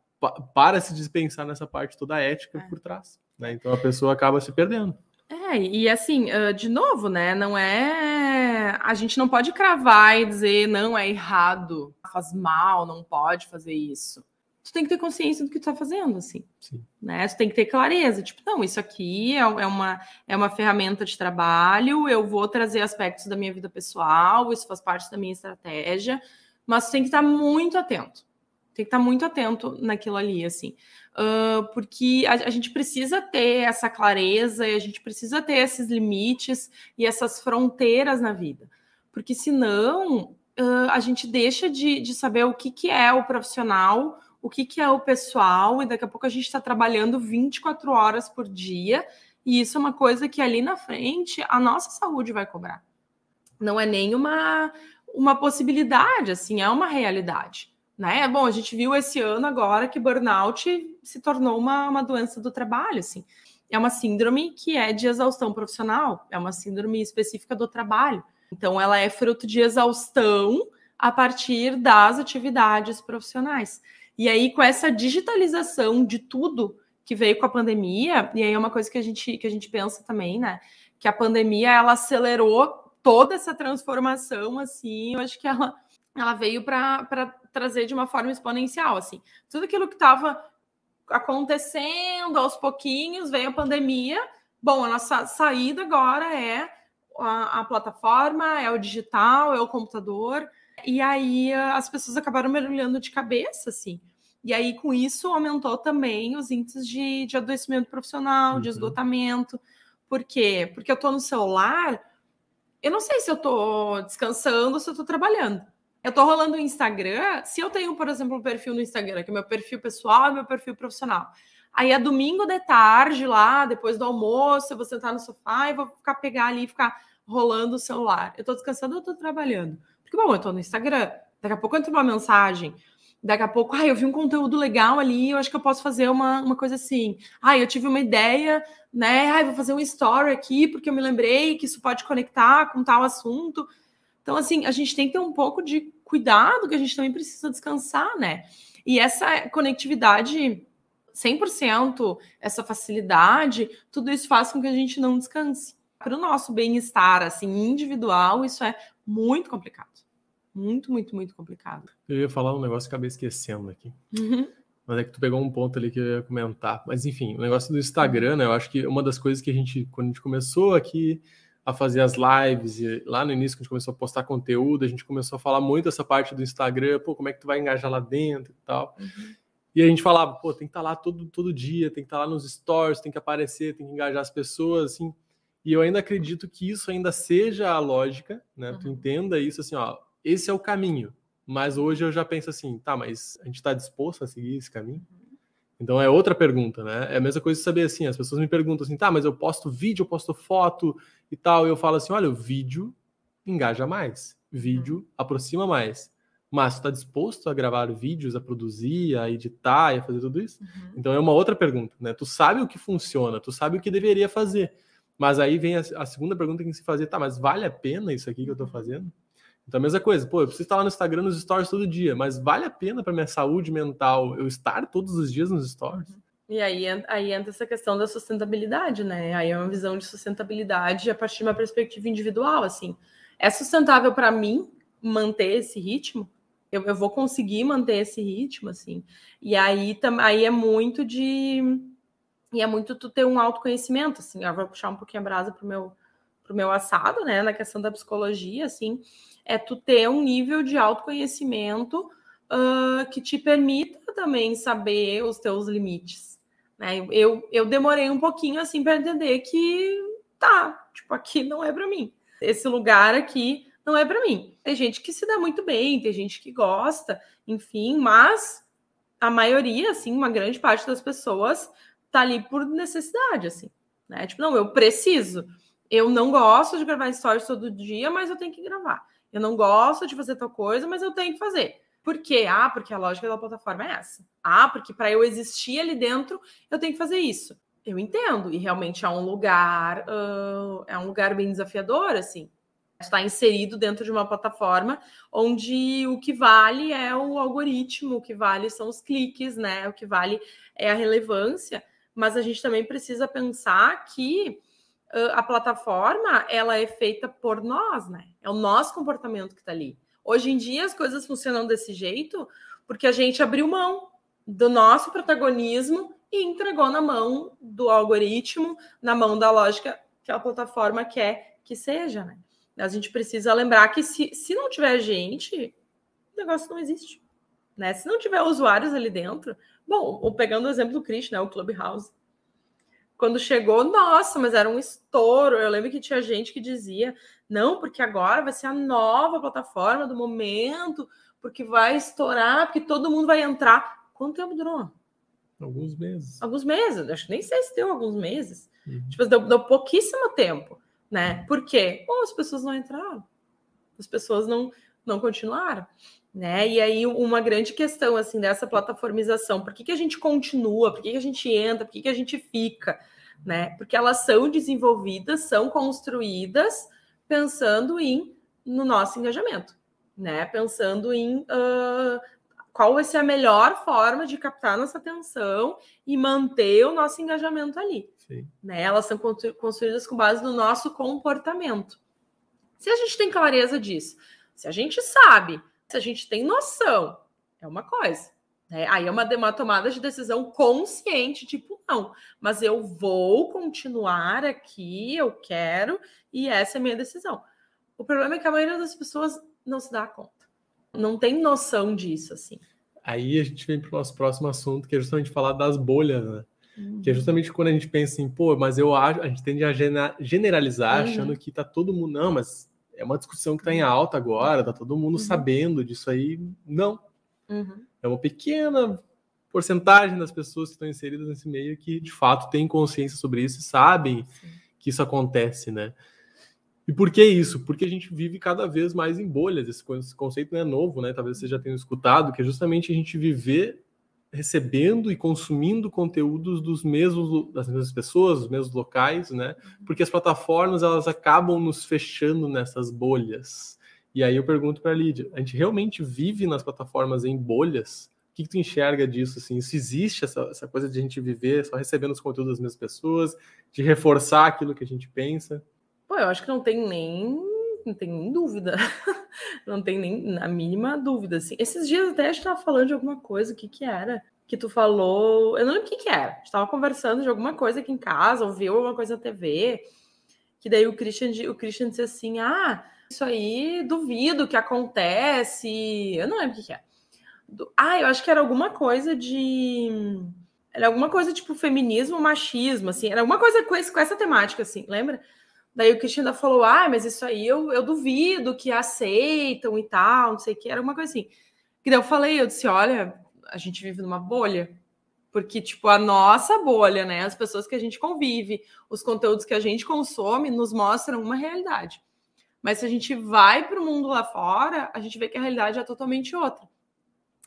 para se dispensar nessa parte toda a ética é. por trás, né? Então a pessoa acaba se perdendo. É, e assim, de novo, né, não é... A gente não pode cravar e dizer, não, é errado, faz mal, não pode fazer isso. tu tem que ter consciência do que tu tá fazendo, assim. Sim. Né? Tu tem que ter clareza. Tipo, não, isso aqui é, é, uma, é uma ferramenta de trabalho, eu vou trazer aspectos da minha vida pessoal, isso faz parte da minha estratégia, mas tu tem que estar muito atento. Tem que estar muito atento naquilo ali, assim. Uh, porque a, a gente precisa ter essa clareza e a gente precisa ter esses limites e essas fronteiras na vida. Porque senão uh, a gente deixa de, de saber o que, que é o profissional, o que, que é o pessoal, e daqui a pouco a gente está trabalhando vinte e quatro horas por dia, e isso é uma coisa que ali na frente a nossa saúde vai cobrar. Não é nem uma, uma possibilidade, assim, é uma realidade. Né? Bom, a gente viu esse ano agora que burnout se tornou uma, uma doença do trabalho, assim. É uma síndrome que é de exaustão profissional, é uma síndrome específica do trabalho. Então, ela é fruto de exaustão a partir das atividades profissionais. E aí, com essa digitalização de tudo que veio com a pandemia, e aí é uma coisa que a gente, que a gente pensa também, né? Que a pandemia, ela acelerou toda essa transformação, assim, eu acho que ela... ela veio para trazer de uma forma exponencial, assim. Tudo aquilo que estava acontecendo aos pouquinhos, veio a pandemia. Bom, a nossa saída agora é a, a plataforma, é o digital, é o computador. E aí as pessoas acabaram mergulhando de cabeça, assim. E aí, com isso, aumentou também os índices de, de adoecimento profissional, uhum. de esgotamento. Por quê? Porque eu estou no celular, eu não sei se eu estou descansando ou se eu estou trabalhando. Eu tô rolando o Instagram, se eu tenho, por exemplo, um perfil no Instagram, que é meu perfil pessoal e meu perfil profissional. Aí é domingo de tarde lá, depois do almoço, eu vou sentar no sofá e vou ficar pegar ali e ficar rolando o celular. Eu tô descansando, eu tô trabalhando. Porque, bom, eu tô no Instagram, daqui a pouco entra uma mensagem, daqui a pouco, ah, eu vi um conteúdo legal ali, eu acho que eu posso fazer uma, uma coisa assim. Ah, eu tive uma ideia, né? Ah, eu vou fazer um story aqui, porque eu me lembrei que isso pode conectar com tal assunto. Então, assim, a gente tem que ter um pouco de cuidado, que a gente também precisa descansar, né? E essa conectividade cem por cento, essa facilidade, tudo isso faz com que a gente não descanse. Para o nosso bem-estar, assim, individual, isso é muito complicado. Muito, muito, muito complicado. Eu ia falar um negócio que acabei esquecendo aqui. Uhum. Mas é que tu pegou um ponto ali que eu ia comentar. Mas, enfim, o negócio do Instagram, né? Eu acho que uma das coisas que a gente, quando a gente começou aqui... a fazer as lives, e lá no início que a gente começou a postar conteúdo, a gente começou a falar muito essa parte do Instagram, pô, como é que tu vai engajar lá dentro e tal. Uhum. E a gente falava, pô, tem que estar lá todo, todo dia, tem que estar lá nos stories, tem que aparecer, tem que engajar as pessoas, assim. E eu ainda acredito que isso ainda seja a lógica, né? Uhum. Tu entenda isso assim, ó, esse é o caminho. Mas hoje eu já penso assim, tá, mas a gente tá disposto a seguir esse caminho? Então é outra pergunta, né? É a mesma coisa de saber assim, as pessoas me perguntam assim, tá, mas eu posto vídeo, eu posto foto e tal, e eu falo assim, olha, o vídeo engaja mais, vídeo aproxima mais, mas tu tá disposto a gravar vídeos, a produzir, a editar e a fazer tudo isso? Uhum. Então é uma outra pergunta, né? Tu sabe o que funciona, tu sabe o que deveria fazer, mas aí vem a, a segunda pergunta que tem que se fazer, tá, mas vale a pena isso aqui que eu tô fazendo? Então, a mesma coisa, pô, eu preciso estar lá no Instagram, nos stories todo dia, mas vale a pena para minha saúde mental eu estar todos os dias nos stories? E aí, aí entra essa questão da sustentabilidade, né? Aí é uma visão de sustentabilidade a partir de uma perspectiva individual, assim. É sustentável para mim manter esse ritmo? Eu, eu vou conseguir manter esse ritmo, assim? E aí, tam, aí é muito de... E é muito tu ter um autoconhecimento, assim. Eu vou puxar um pouquinho a brasa pro meu... pro meu assado, né, na questão da psicologia, assim, é tu ter um nível de autoconhecimento uh, que te permita também saber os teus limites, né, eu, eu demorei um pouquinho, assim, para entender que, tá, tipo, aqui não é para mim, esse lugar aqui não é para mim, tem gente que se dá muito bem, tem gente que gosta, enfim, mas a maioria, assim, uma grande parte das pessoas tá ali por necessidade, assim, né, tipo, não, eu preciso... Eu não gosto de gravar stories todo dia, mas eu tenho que gravar. Eu não gosto de fazer tal coisa, mas eu tenho que fazer. Por quê? Ah, porque a lógica da plataforma é essa. Ah, porque para eu existir ali dentro, eu tenho que fazer isso. Eu entendo. E realmente é um lugar, uh, é um lugar bem desafiador, assim. Está inserido dentro de uma plataforma onde o que vale é o algoritmo, o que vale são os cliques, né? O que vale é a relevância. Mas a gente também precisa pensar que a plataforma, ela é feita por nós, né? É o nosso comportamento que tá ali. Hoje em dia, as coisas funcionam desse jeito porque a gente abriu mão do nosso protagonismo e entregou na mão do algoritmo, na mão da lógica que a plataforma quer que seja, né? A gente precisa lembrar que se, se não tiver gente, o negócio não existe, né? Se não tiver usuários ali dentro... Bom, ou pegando o exemplo do Chris, né? O Clubhouse. Quando chegou, nossa, mas era um estouro. Eu lembro que tinha gente que dizia, não, porque agora vai ser a nova plataforma do momento, porque vai estourar, porque todo mundo vai entrar. Quanto tempo durou? Alguns meses. Alguns meses. Acho que nem sei se deu alguns meses. Uhum. Tipo, deu, deu pouquíssimo tempo, né? Por quê? Bom, as pessoas não entraram. As pessoas não, não continuaram. Né? E aí uma grande questão assim, dessa plataformização, por que que a gente continua, por que que a gente entra, por que que a gente fica, né? Porque elas são desenvolvidas, são construídas pensando em, no nosso engajamento, né? Pensando em uh, qual vai ser a melhor forma de captar nossa atenção e manter o nosso engajamento ali. Sim. Né? Elas são construídas com base no nosso comportamento. Se a gente tem clareza disso, se a gente sabe, se a gente tem noção, é uma coisa, né? Aí é uma, uma tomada de decisão consciente, tipo, não, mas eu vou continuar aqui, eu quero, e essa é a minha decisão. O problema é que a maioria das pessoas não se dá conta, não tem noção disso, assim. Aí a gente vem para o nosso próximo assunto, que é justamente falar das bolhas, né? Uhum. Que é justamente quando a gente pensa assim, pô, mas eu acho, a gente tende a generalizar, uhum, achando que tá todo mundo, não, mas... É uma discussão que está em alta agora, está todo mundo, uhum, sabendo disso aí. Não. Uhum. É uma pequena porcentagem das pessoas que estão inseridas nesse meio que, de fato, têm consciência sobre isso e sabem, sim, que isso acontece, né? E por que isso? Porque a gente vive cada vez mais em bolhas. Esse conceito não é novo, né? Talvez vocês já tenham escutado, que é justamente a gente viver recebendo e consumindo conteúdos dos mesmos, das mesmas pessoas, dos mesmos locais, né? Porque as plataformas, elas acabam nos fechando nessas bolhas. E aí eu pergunto para a Lídia, a gente realmente vive nas plataformas em bolhas? O que, que tu enxerga disso, assim? Se existe essa, essa coisa de a gente viver só recebendo os conteúdos das mesmas pessoas, de reforçar aquilo que a gente pensa? Pô, eu acho que não tem nem, não tem nem dúvida. Não tem nem a mínima dúvida, assim. Esses dias até a gente estava falando de alguma coisa, o que que era? Que tu falou... Eu não lembro o que que era. A gente estava conversando de alguma coisa aqui em casa, ouviu alguma coisa na T V, que daí o Christian, o Christian disse assim, ah, isso aí duvido que acontece. Eu não lembro o que que era. Ah, eu acho que era alguma coisa de... Era alguma coisa tipo feminismo, machismo, assim. Era alguma coisa com essa temática, assim, lembra? Daí o Cristina falou, ah, mas isso aí eu, eu duvido que aceitam e tal, não sei o que, era uma coisa assim. E daí eu falei, eu disse, olha, a gente vive numa bolha, porque, tipo, a nossa bolha, né, as pessoas que a gente convive, os conteúdos que a gente consome nos mostram uma realidade. Mas se a gente vai para o mundo lá fora, a gente vê que a realidade é totalmente outra.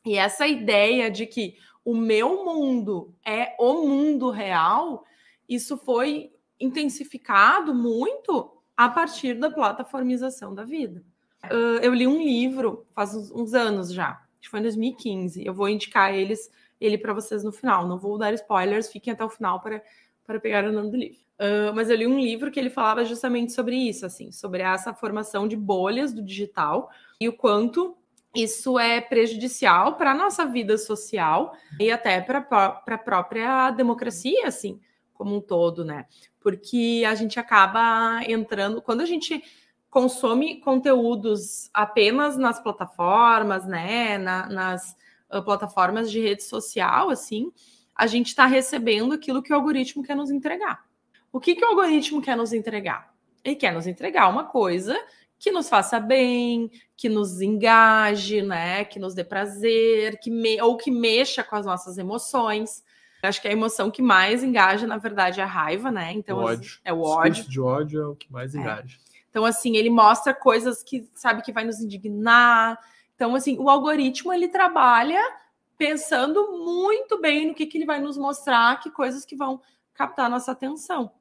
E essa ideia de que o meu mundo é o mundo real, isso foi... intensificado muito a partir da plataformização da vida. Uh, eu li um livro faz uns, uns anos já, acho que foi em dois mil e quinze. Eu vou indicar eles, ele para vocês no final. Não vou dar spoilers, fiquem até o final para, para pegar o nome do livro. Uh, mas eu li um livro que ele falava justamente sobre isso, assim, sobre essa formação de bolhas do digital e o quanto isso é prejudicial para a nossa vida social e até para a própria democracia, assim, como um todo, né? Porque a gente acaba entrando... Quando a gente consome conteúdos apenas nas plataformas, né? Na, nas uh, plataformas de rede social, assim, a gente está recebendo aquilo que o algoritmo quer nos entregar. O que que o algoritmo quer nos entregar? Ele quer nos entregar uma coisa que nos faça bem, que nos engaje, né? Que nos dê prazer, que me... ou que mexa com as nossas emoções. Acho que a emoção que mais engaja, na verdade, é a raiva, né? Então, o ódio. Assim, é o ódio. O discurso de ódio é o que mais engaja. É. Então, assim, ele mostra coisas que, sabe, que vai nos indignar. Então, assim, o algoritmo, ele trabalha pensando muito bem no que, que ele vai nos mostrar, que coisas que vão captar a nossa atenção.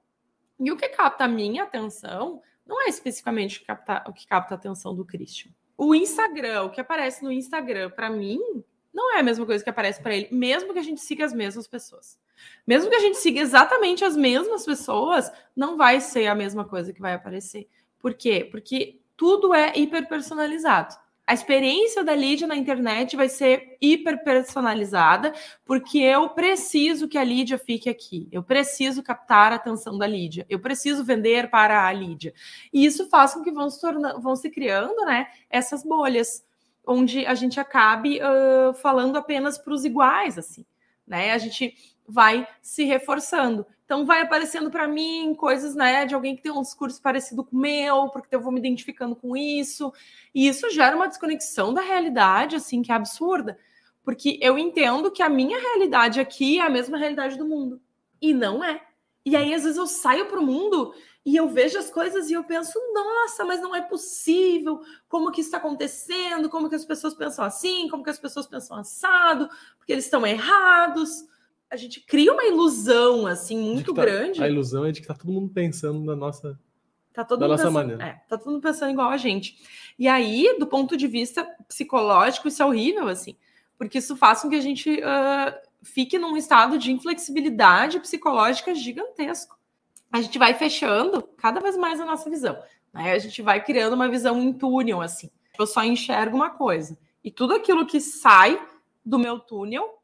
E o que capta a minha atenção não é especificamente o que capta, o que capta a atenção do Christian. O Instagram, o que aparece no Instagram, para mim... Não é a mesma coisa que aparece para ele, mesmo que a gente siga as mesmas pessoas. Mesmo que a gente siga exatamente as mesmas pessoas, não vai ser a mesma coisa que vai aparecer. Por quê? Porque tudo é hiperpersonalizado. A experiência da Lídia na internet vai ser hiper personalizada, porque eu preciso que a Lídia fique aqui. Eu preciso captar a atenção da Lídia. Eu preciso vender para a Lídia. E isso faz com que vão se, tornando, vão se criando, né, essas bolhas, onde a gente acabe uh, falando apenas para os iguais, assim, né? A gente vai se reforçando. Então, vai aparecendo para mim coisas, né, de alguém que tem um discurso parecido com o meu, porque eu vou me identificando com isso. E isso gera uma desconexão da realidade, assim, que é absurda. Porque eu entendo que a minha realidade aqui é a mesma realidade do mundo. E não é. E aí, às vezes, eu saio para o mundo e eu vejo as coisas e eu penso, nossa, mas não é possível, como que isso está acontecendo, como que as pessoas pensam assim, como que as pessoas pensam assado, porque eles estão errados. A gente cria uma ilusão, assim, muito tá, grande. A ilusão é de que está todo mundo pensando na nossa, tá todo da mundo nossa pensando, maneira. É, está todo mundo pensando igual a gente. E aí, do ponto de vista psicológico, isso é horrível, assim, porque isso faz com que a gente uh, fique num estado de inflexibilidade psicológica gigantesco. A gente vai fechando cada vez mais a nossa visão, né? A gente vai criando uma visão em túnel, assim. Eu só enxergo uma coisa. E tudo aquilo que sai do meu túnel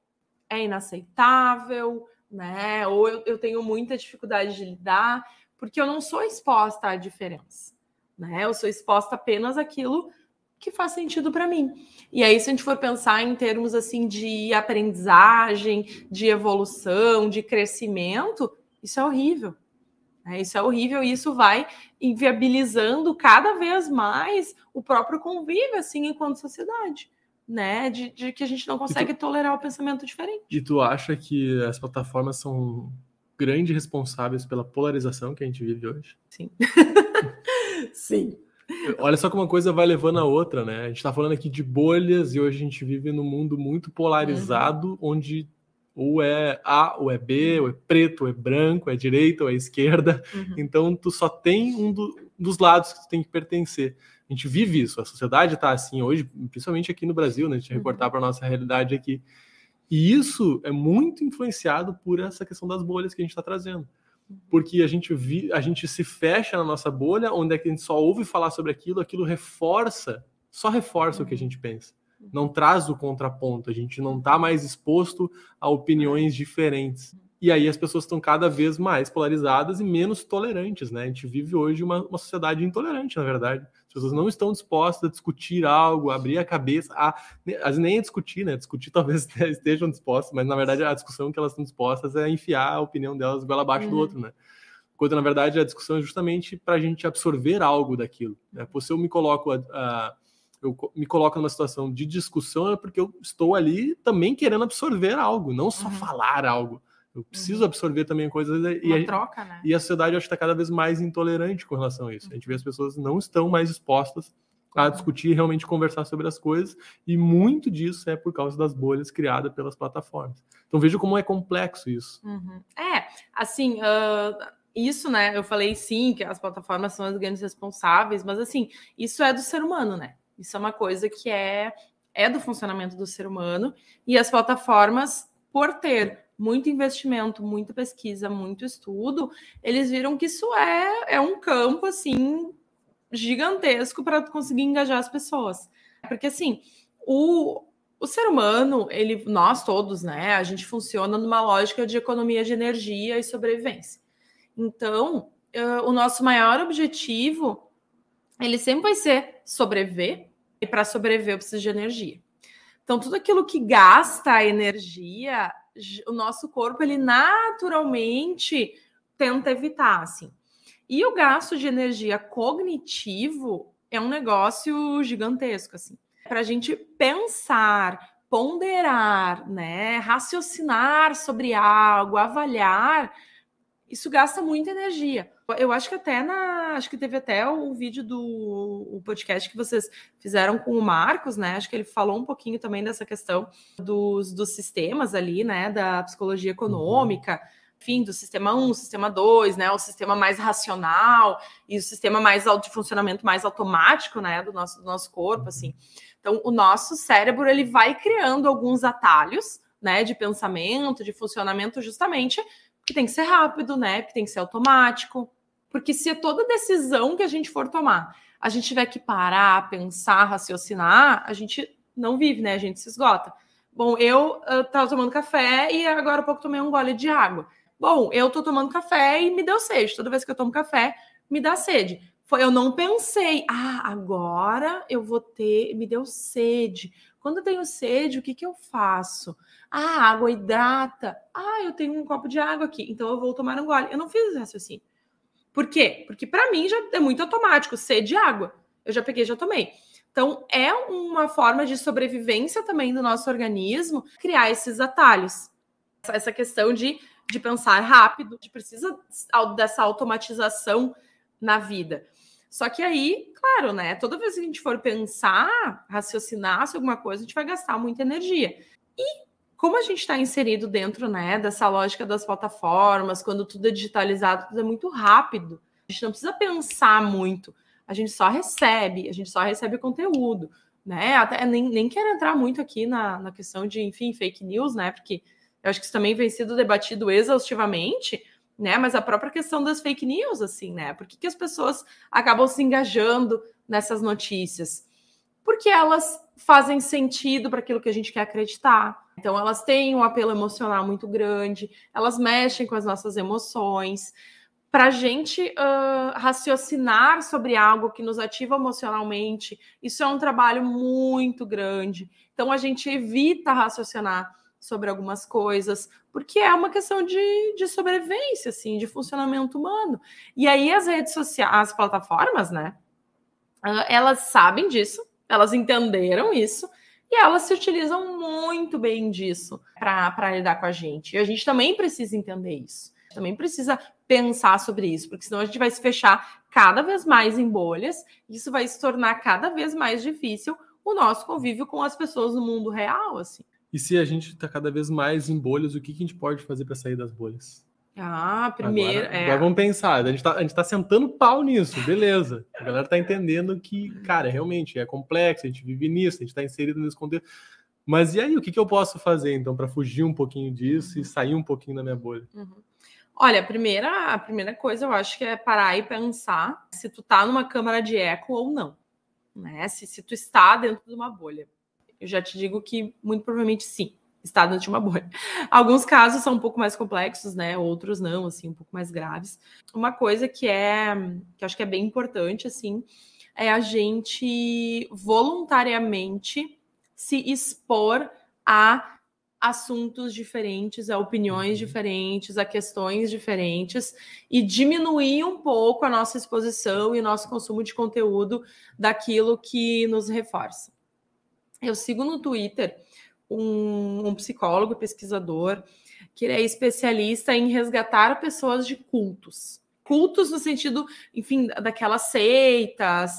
é inaceitável, né? Ou eu, eu tenho muita dificuldade de lidar, porque eu não sou exposta à diferença, né? Eu sou exposta apenas àquilo que faz sentido para mim. E aí, se a gente for pensar em termos, assim, de aprendizagem, de evolução, de crescimento, isso é horrível. É, isso é horrível e isso vai inviabilizando cada vez mais o próprio convívio, assim, enquanto sociedade, né? De, de que a gente não consegue tu, tolerar o pensamento diferente. E tu acha que as plataformas são grandes responsáveis pela polarização que a gente vive hoje? Sim. Sim. Olha só como uma coisa vai levando a outra, né? A gente tá falando aqui de bolhas e hoje a gente vive num mundo muito polarizado, uhum. onde... ou é A, ou é B, ou é preto, ou é branco, ou é direita, ou é esquerda. Uhum. Então, tu só tem um do, dos lados que tu tem que pertencer. A gente vive isso, a sociedade está assim hoje, principalmente aqui no Brasil, né? A gente uhum. recortar para a nossa realidade aqui. E isso é muito influenciado por essa questão das bolhas que a gente está trazendo. Porque a gente, vi, a gente se fecha na nossa bolha, onde é que a gente só ouve falar sobre aquilo, aquilo reforça, só reforça uhum. o que a gente pensa. Não traz o contraponto, a gente não está mais exposto a opiniões diferentes. E aí as pessoas estão cada vez mais polarizadas e menos tolerantes, né? A gente vive hoje uma, uma sociedade intolerante, na verdade. As pessoas não estão dispostas a discutir algo, a abrir a cabeça, a, a nem a discutir, né? Discutir talvez estejam dispostas, mas na verdade a discussão que elas estão dispostas é enfiar a opinião delas goela abaixo uhum. do outro, né? Enquanto, na verdade, a discussão é justamente para a gente absorver algo daquilo, né? Se eu me coloco... a, a eu me coloco numa situação de discussão é porque eu estou ali também querendo absorver algo, não só uhum. falar algo. Eu preciso uhum. absorver também coisas. Uma e, troca, né? E a sociedade, eu acho que está cada vez mais intolerante com relação a isso. Uhum. A gente vê as pessoas não estão mais dispostas a discutir e realmente conversar sobre as coisas, e muito disso é por causa das bolhas criadas pelas plataformas. Então veja como é complexo isso. Uhum. É, assim... Uh... Isso, né? Eu falei sim, que as plataformas são as grandes responsáveis, mas assim, isso é do ser humano, né? Isso é uma coisa que é, é do funcionamento do ser humano. E as plataformas, por ter muito investimento, muita pesquisa, muito estudo, eles viram que isso é, é um campo, assim, gigantesco para conseguir engajar as pessoas. Porque, assim, o, o ser humano, ele, nós todos, né? A gente funciona numa lógica de economia de energia e sobrevivência. Então, uh, o nosso maior objetivo, ele sempre vai ser sobreviver, e para sobreviver eu preciso de energia. Então, tudo aquilo que gasta energia, o nosso corpo, ele naturalmente tenta evitar, assim. E o gasto de energia cognitivo é um negócio gigantesco, assim. Para a gente pensar, ponderar, né, raciocinar sobre algo, avaliar... Isso gasta muita energia. Eu acho que até na. Acho que teve até o vídeo do o podcast que vocês fizeram com o Marcos, né? Acho que ele falou um pouquinho também dessa questão dos, dos sistemas ali, né? Da psicologia econômica, enfim, do sistema um, sistema dois, né? O sistema mais racional e o sistema mais de funcionamento mais automático, né? Do nosso, do nosso corpo, assim. Então, o nosso cérebro, ele vai criando alguns atalhos, né? De pensamento, de funcionamento, justamente. Que tem que ser rápido, né? Que tem que ser automático. Porque se toda decisão que a gente for tomar, a gente tiver que parar, pensar, raciocinar, a gente não vive, né? A gente se esgota. Bom, eu estava tomando café e agora há pouco tomei um gole de água. Bom, eu estou tomando café e me deu sede. Toda vez que eu tomo café, me dá sede. Foi, eu não pensei, ah, agora eu vou ter, me deu sede. Quando eu tenho sede, o que, que eu faço? Ah, água hidrata. Ah, eu tenho um copo de água aqui, então eu vou tomar um gole. Eu não fiz esse raciocínio. Por quê? Porque para mim já é muito automático, sede e água. Eu já peguei, já tomei. Então, é uma forma de sobrevivência também do nosso organismo criar esses atalhos. Essa questão de, de pensar rápido, de precisa dessa automatização na vida. Só que aí, claro, né? Toda vez que a gente for pensar, raciocinar sobre alguma coisa, a gente vai gastar muita energia. E como a gente está inserido dentro, né, dessa lógica das plataformas, quando tudo é digitalizado, tudo é muito rápido. A gente não precisa pensar muito. A gente só recebe, a gente só recebe o conteúdo, né? Até, nem, nem quero entrar muito aqui na, na questão de, enfim, fake news, né? Porque eu acho que isso também vem sendo debatido exaustivamente, né? Mas a própria questão das fake news, assim, né? Por que, que as pessoas acabam se engajando nessas notícias? Porque elas fazem sentido para aquilo que a gente quer acreditar. Então, elas têm um apelo emocional muito grande, elas mexem com as nossas emoções. Para a gente uh, raciocinar sobre algo que nos ativa emocionalmente, isso é um trabalho muito grande. Então, a gente evita raciocinar sobre algumas coisas, porque é uma questão de, de sobrevivência, assim, de funcionamento humano. E aí, as redes sociais, as plataformas, né? Uh, elas sabem disso, elas entenderam isso, e elas se utilizam muito bem disso para lidar com a gente. E a gente também precisa entender isso. Também precisa pensar sobre isso, porque senão a gente vai se fechar cada vez mais em bolhas, e isso vai se tornar cada vez mais difícil o nosso convívio com as pessoas no mundo real, assim. E se a gente está cada vez mais em bolhas, o que, que a gente pode fazer para sair das bolhas? Ah, primeiro... Agora, é... agora vamos pensar, a gente está tá sentando pau nisso, beleza. A galera está entendendo que, cara, realmente é complexo, a gente vive nisso, a gente está inserido nesse contexto. Mas e aí, o que, que eu posso fazer, então, para fugir um pouquinho disso e sair um pouquinho da minha bolha? Uhum. Olha, a primeira, a primeira coisa eu acho que é parar e pensar se tu tá numa câmara de eco ou não, né? Se, se tu está dentro de uma bolha. Eu já te digo que muito provavelmente sim, está dentro de uma bolha. Alguns casos são um pouco mais complexos, né? Outros não, assim, um pouco mais graves. Uma coisa que é, que eu acho que é bem importante, assim, é a gente voluntariamente se expor a assuntos diferentes, a opiniões diferentes, a questões diferentes, e diminuir um pouco a nossa exposição e o nosso consumo de conteúdo daquilo que nos reforça. Eu sigo no Twitter um, um psicólogo, pesquisador, que ele é especialista em resgatar pessoas de cultos. Cultos no sentido, enfim, daquelas seitas...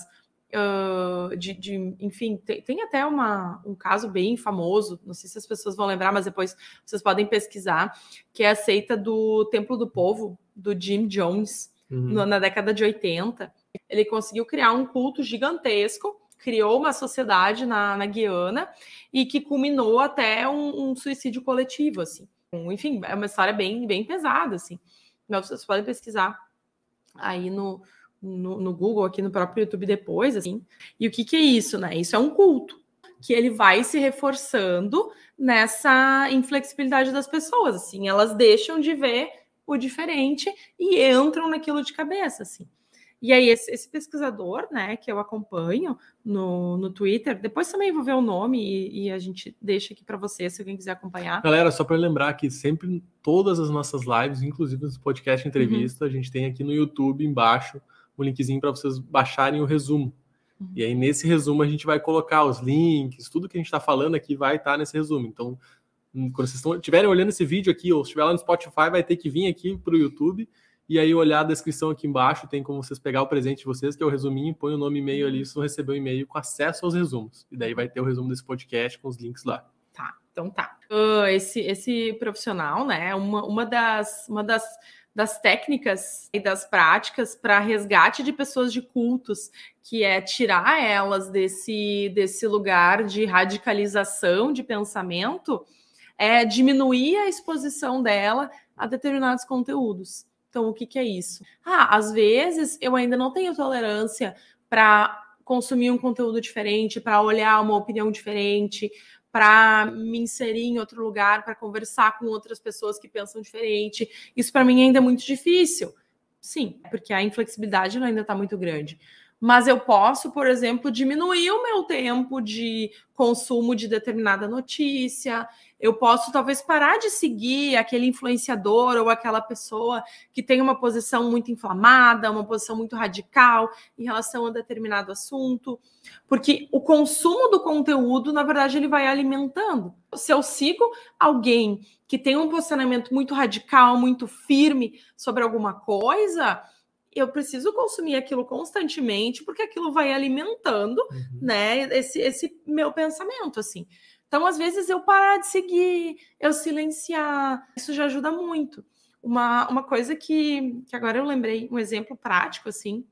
Uh, de, de, enfim, tem, tem até uma, um caso bem famoso, não sei se as pessoas vão lembrar, mas depois vocês podem pesquisar, que é a seita do Templo do Povo, do Jim Jones, uhum. no, na década de oitenta. Ele conseguiu criar um culto gigantesco, criou uma sociedade na, na Guiana, e que culminou até um, um suicídio coletivo, assim. Enfim, é uma história bem, bem pesada, assim. Mas vocês podem pesquisar aí no... No, no Google, aqui no próprio YouTube depois, assim. E o que que é isso, né? Isso é um culto, que ele vai se reforçando nessa inflexibilidade das pessoas, assim. Elas deixam de ver o diferente e entram naquilo de cabeça, assim. E aí, esse, esse pesquisador, né, que eu acompanho no, no Twitter, depois também vou ver o nome e, e a gente deixa aqui para você, se alguém quiser acompanhar. Galera, só para lembrar que sempre, todas as nossas lives, inclusive nos podcast entrevista, uhum. a gente tem aqui no YouTube, embaixo, o linkzinho para vocês baixarem o resumo. Uhum. E aí, nesse resumo, a gente vai colocar os links, tudo que a gente está falando aqui vai estar tá nesse resumo. Então, quando vocês estiverem olhando esse vídeo aqui, ou se estiver lá no Spotify, vai ter que vir aqui para o YouTube e aí olhar a descrição aqui embaixo, tem como vocês pegar o presente de vocês, que é o resuminho, põe o nome e e-mail ali, vocês vão receber um e-mail com acesso aos resumos. E daí vai ter o resumo desse podcast com os links lá. Tá, então tá. Uh, esse, esse profissional, né, uma, uma das... Uma das... das técnicas e das práticas para resgate de pessoas de cultos, que é tirar elas desse, desse lugar de radicalização de pensamento, é diminuir a exposição dela a determinados conteúdos. Então, o que, que é isso? Ah, às vezes eu ainda não tenho tolerância para consumir um conteúdo diferente, para olhar uma opinião diferente, para me inserir em outro lugar, para conversar com outras pessoas que pensam diferente. Isso para mim ainda é muito difícil. Sim, porque a inflexibilidade ainda está muito grande. Mas eu posso, por exemplo, diminuir o meu tempo de consumo de determinada notícia. Eu posso, talvez, parar de seguir aquele influenciador ou aquela pessoa que tem uma posição muito inflamada, uma posição muito radical em relação a determinado assunto. Porque o consumo do conteúdo, na verdade, ele vai alimentando. Se eu sigo alguém que tem um posicionamento muito radical, muito firme sobre alguma coisa, eu preciso consumir aquilo constantemente, porque aquilo vai alimentando, uhum, né, esse, esse meu pensamento, assim. Então, às vezes, eu parar de seguir, eu silenciar, isso já ajuda muito. Uma, uma coisa que, que agora eu lembrei, um exemplo prático, assim,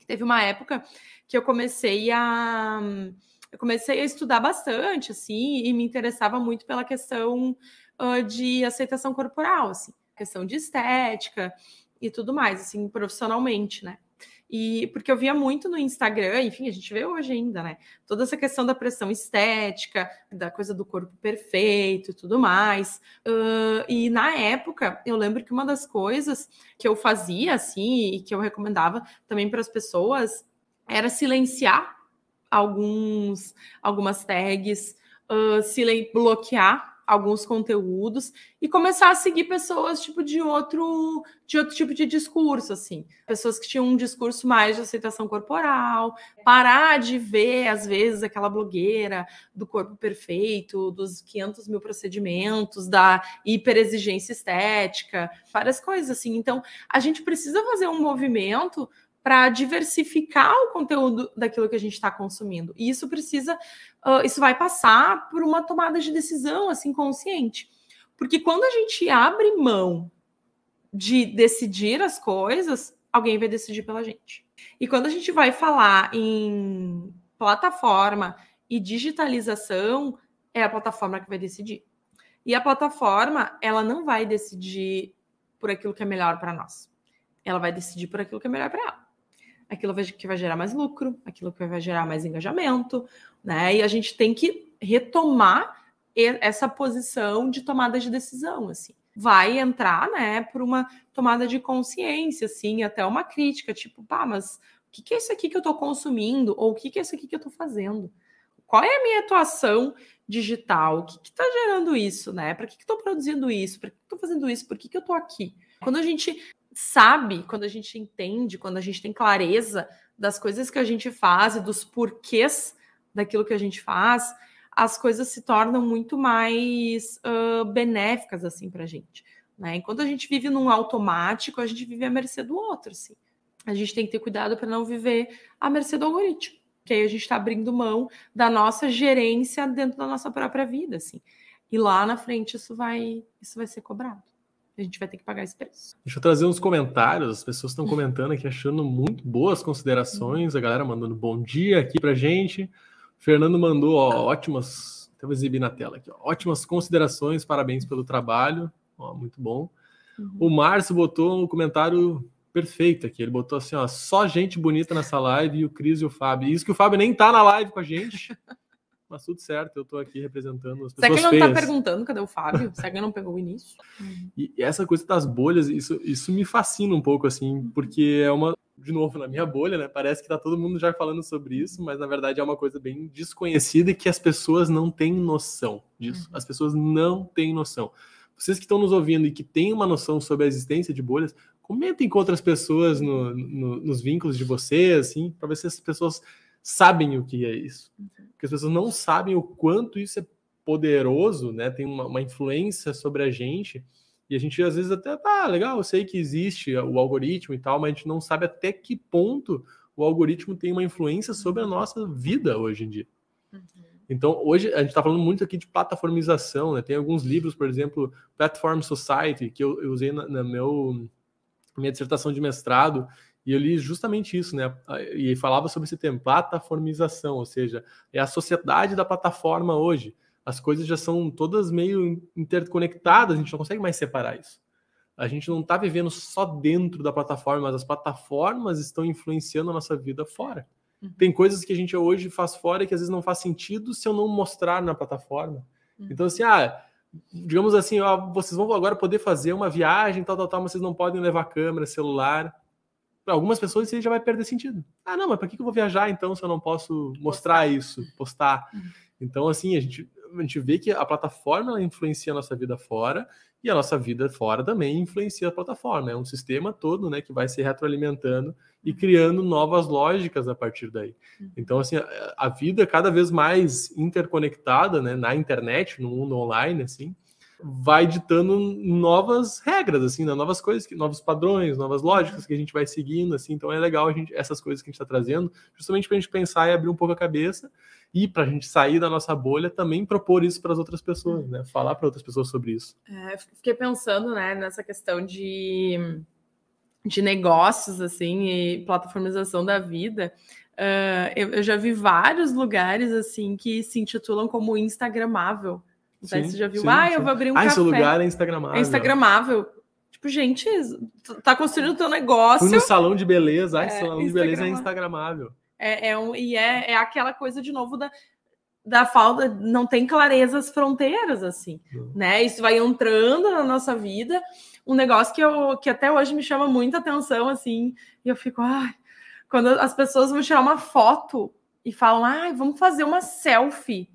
que teve uma época que eu comecei a... Eu comecei a estudar bastante, assim, e me interessava muito pela questão uh, de aceitação corporal, assim, questão de estética e tudo mais, assim, profissionalmente, né? E porque eu via muito no Instagram, enfim, a gente vê hoje ainda, né? Toda essa questão da pressão estética, da coisa do corpo perfeito e tudo mais. Uh, e na época, eu lembro que uma das coisas que eu fazia, assim, e que eu recomendava também para as pessoas, era silenciar alguns, algumas tags, uh, silen- bloquear alguns conteúdos e começar a seguir pessoas tipo de outro de outro tipo de discurso, assim, pessoas que tinham um discurso mais de aceitação corporal, parar de ver às vezes aquela blogueira do corpo perfeito, dos quinhentos mil procedimentos, da hiperexigência estética, várias coisas assim. Então a gente precisa fazer um movimento para diversificar o conteúdo daquilo que a gente está consumindo. E isso precisa, uh, isso vai passar por uma tomada de decisão assim consciente. Porque quando a gente abre mão de decidir as coisas, alguém vai decidir pela gente. E quando a gente vai falar em plataforma e digitalização, é a plataforma que vai decidir. E a plataforma, ela não vai decidir por aquilo que é melhor para nós. Ela vai decidir por aquilo que é melhor para ela. Aquilo que vai gerar mais lucro, aquilo que vai gerar mais engajamento, né? E a gente tem que retomar essa posição de tomada de decisão, assim. Vai entrar, né, por uma tomada de consciência, assim, até uma crítica, tipo, pá, mas o que, que é isso aqui que eu estou consumindo? Ou o que, que é isso aqui que eu estou fazendo? Qual é a minha atuação digital? O que está gerando isso, né? Para que estou produzindo isso? Para que estou fazendo isso? Por que, que eu estou aqui? Quando a gente sabe, quando a gente entende, quando a gente tem clareza das coisas que a gente faz e dos porquês daquilo que a gente faz, as coisas se tornam muito mais uh, benéficas, assim, pra gente, né? Enquanto a gente vive num automático, a gente vive à mercê do outro, assim. A gente tem que ter cuidado para não viver à mercê do algoritmo, porque aí a gente tá abrindo mão da nossa gerência dentro da nossa própria vida, assim. E lá na frente isso vai, isso vai ser cobrado. A gente vai ter que pagar esse preço. Deixa eu trazer uns comentários. As pessoas estão comentando aqui, achando muito boas considerações. A galera mandando bom dia aqui pra gente. O Fernando mandou, ó, ótimas... Até vou exibir na tela aqui, ó. Ótimas considerações, parabéns pelo trabalho. Ó, muito bom. Uhum. O Márcio botou um comentário perfeito aqui. Ele botou assim, ó, só gente bonita nessa live e o Cris e o Fábio. Isso que o Fábio nem tá na live com a gente. Mas tudo certo, eu tô aqui representando as pessoas. Será que ele não feias. Tá perguntando cadê o Fábio? Será que ele não pegou o início? E essa coisa das bolhas, isso, isso me fascina um pouco, assim, porque é uma... De novo, na minha bolha, né? Parece que tá todo mundo já falando sobre isso, mas na verdade é uma coisa bem desconhecida e que as pessoas não têm noção disso. As pessoas não têm noção. Vocês que estão nos ouvindo e que têm uma noção sobre a existência de bolhas, comentem com outras pessoas no, no, nos vínculos de vocês, assim, para ver se as pessoas sabem o que é isso. Porque as pessoas não sabem o quanto isso é poderoso, né? Tem uma, uma influência sobre a gente, e a gente às vezes até, tá, legal, eu sei que existe o algoritmo e tal, mas a gente não sabe até que ponto o algoritmo tem uma influência sobre a nossa vida hoje em dia. Uhum. Então, hoje, a gente está falando muito aqui de plataformização, né? Tem alguns livros, por exemplo, Platform Society, que eu, eu usei na, na meu, minha dissertação de mestrado, e eu li justamente isso, né? E falava sobre esse tema, plataformização, ou seja, é a sociedade da plataforma hoje. As coisas já são todas meio interconectadas, a gente não consegue mais separar isso. A gente não está vivendo só dentro da plataforma, mas as plataformas estão influenciando a nossa vida fora. Uhum. Tem coisas que a gente hoje faz fora e que às vezes não faz sentido se eu não mostrar na plataforma. Uhum. Então, assim, ah, digamos assim, ó, vocês vão agora poder fazer uma viagem, tal, tal, tal, mas vocês não podem levar câmera, celular. Para algumas pessoas isso já vai perder sentido. Ah, não, mas para que eu vou viajar então se eu não posso mostrar isso, postar? Uhum. Então, assim, a gente, a gente vê que a plataforma ela influencia a nossa vida fora e a nossa vida fora também influencia a plataforma. É um sistema todo, né, que vai se retroalimentando e criando novas lógicas a partir daí. Então, assim, a, a vida cada vez mais interconectada, né, na internet, no mundo online, assim, vai ditando novas regras, assim, né, novas coisas, que, novos padrões, novas lógicas que a gente vai seguindo, assim. Então é legal a gente, essas coisas que a gente está trazendo, justamente para a gente pensar e abrir um pouco a cabeça e para a gente sair da nossa bolha, também propor isso para as outras pessoas, né? Falar para outras pessoas sobre isso. É, eu fiquei pensando, né, nessa questão de, de negócios, assim, e plataformização da vida. Uh, eu, eu já vi vários lugares, assim, que se intitulam como instagramável. Não sei se você já viu, sim, ah, sim. eu vou abrir um ah, café. Ah, seu lugar é instagramável. É instagramável. Tipo, gente, tá construindo o teu negócio. Fui no salão de beleza, ah, é, salão de beleza é instagramável. É, é um, e é, é aquela coisa, de novo, da, da falta, não tem clareza as fronteiras, assim, uhum. né? Isso vai entrando na nossa vida. Um negócio que, eu, que até hoje me chama muita atenção, assim, e eu fico, ai... Quando as pessoas vão tirar uma foto e falam, ai, vamos fazer uma selfie.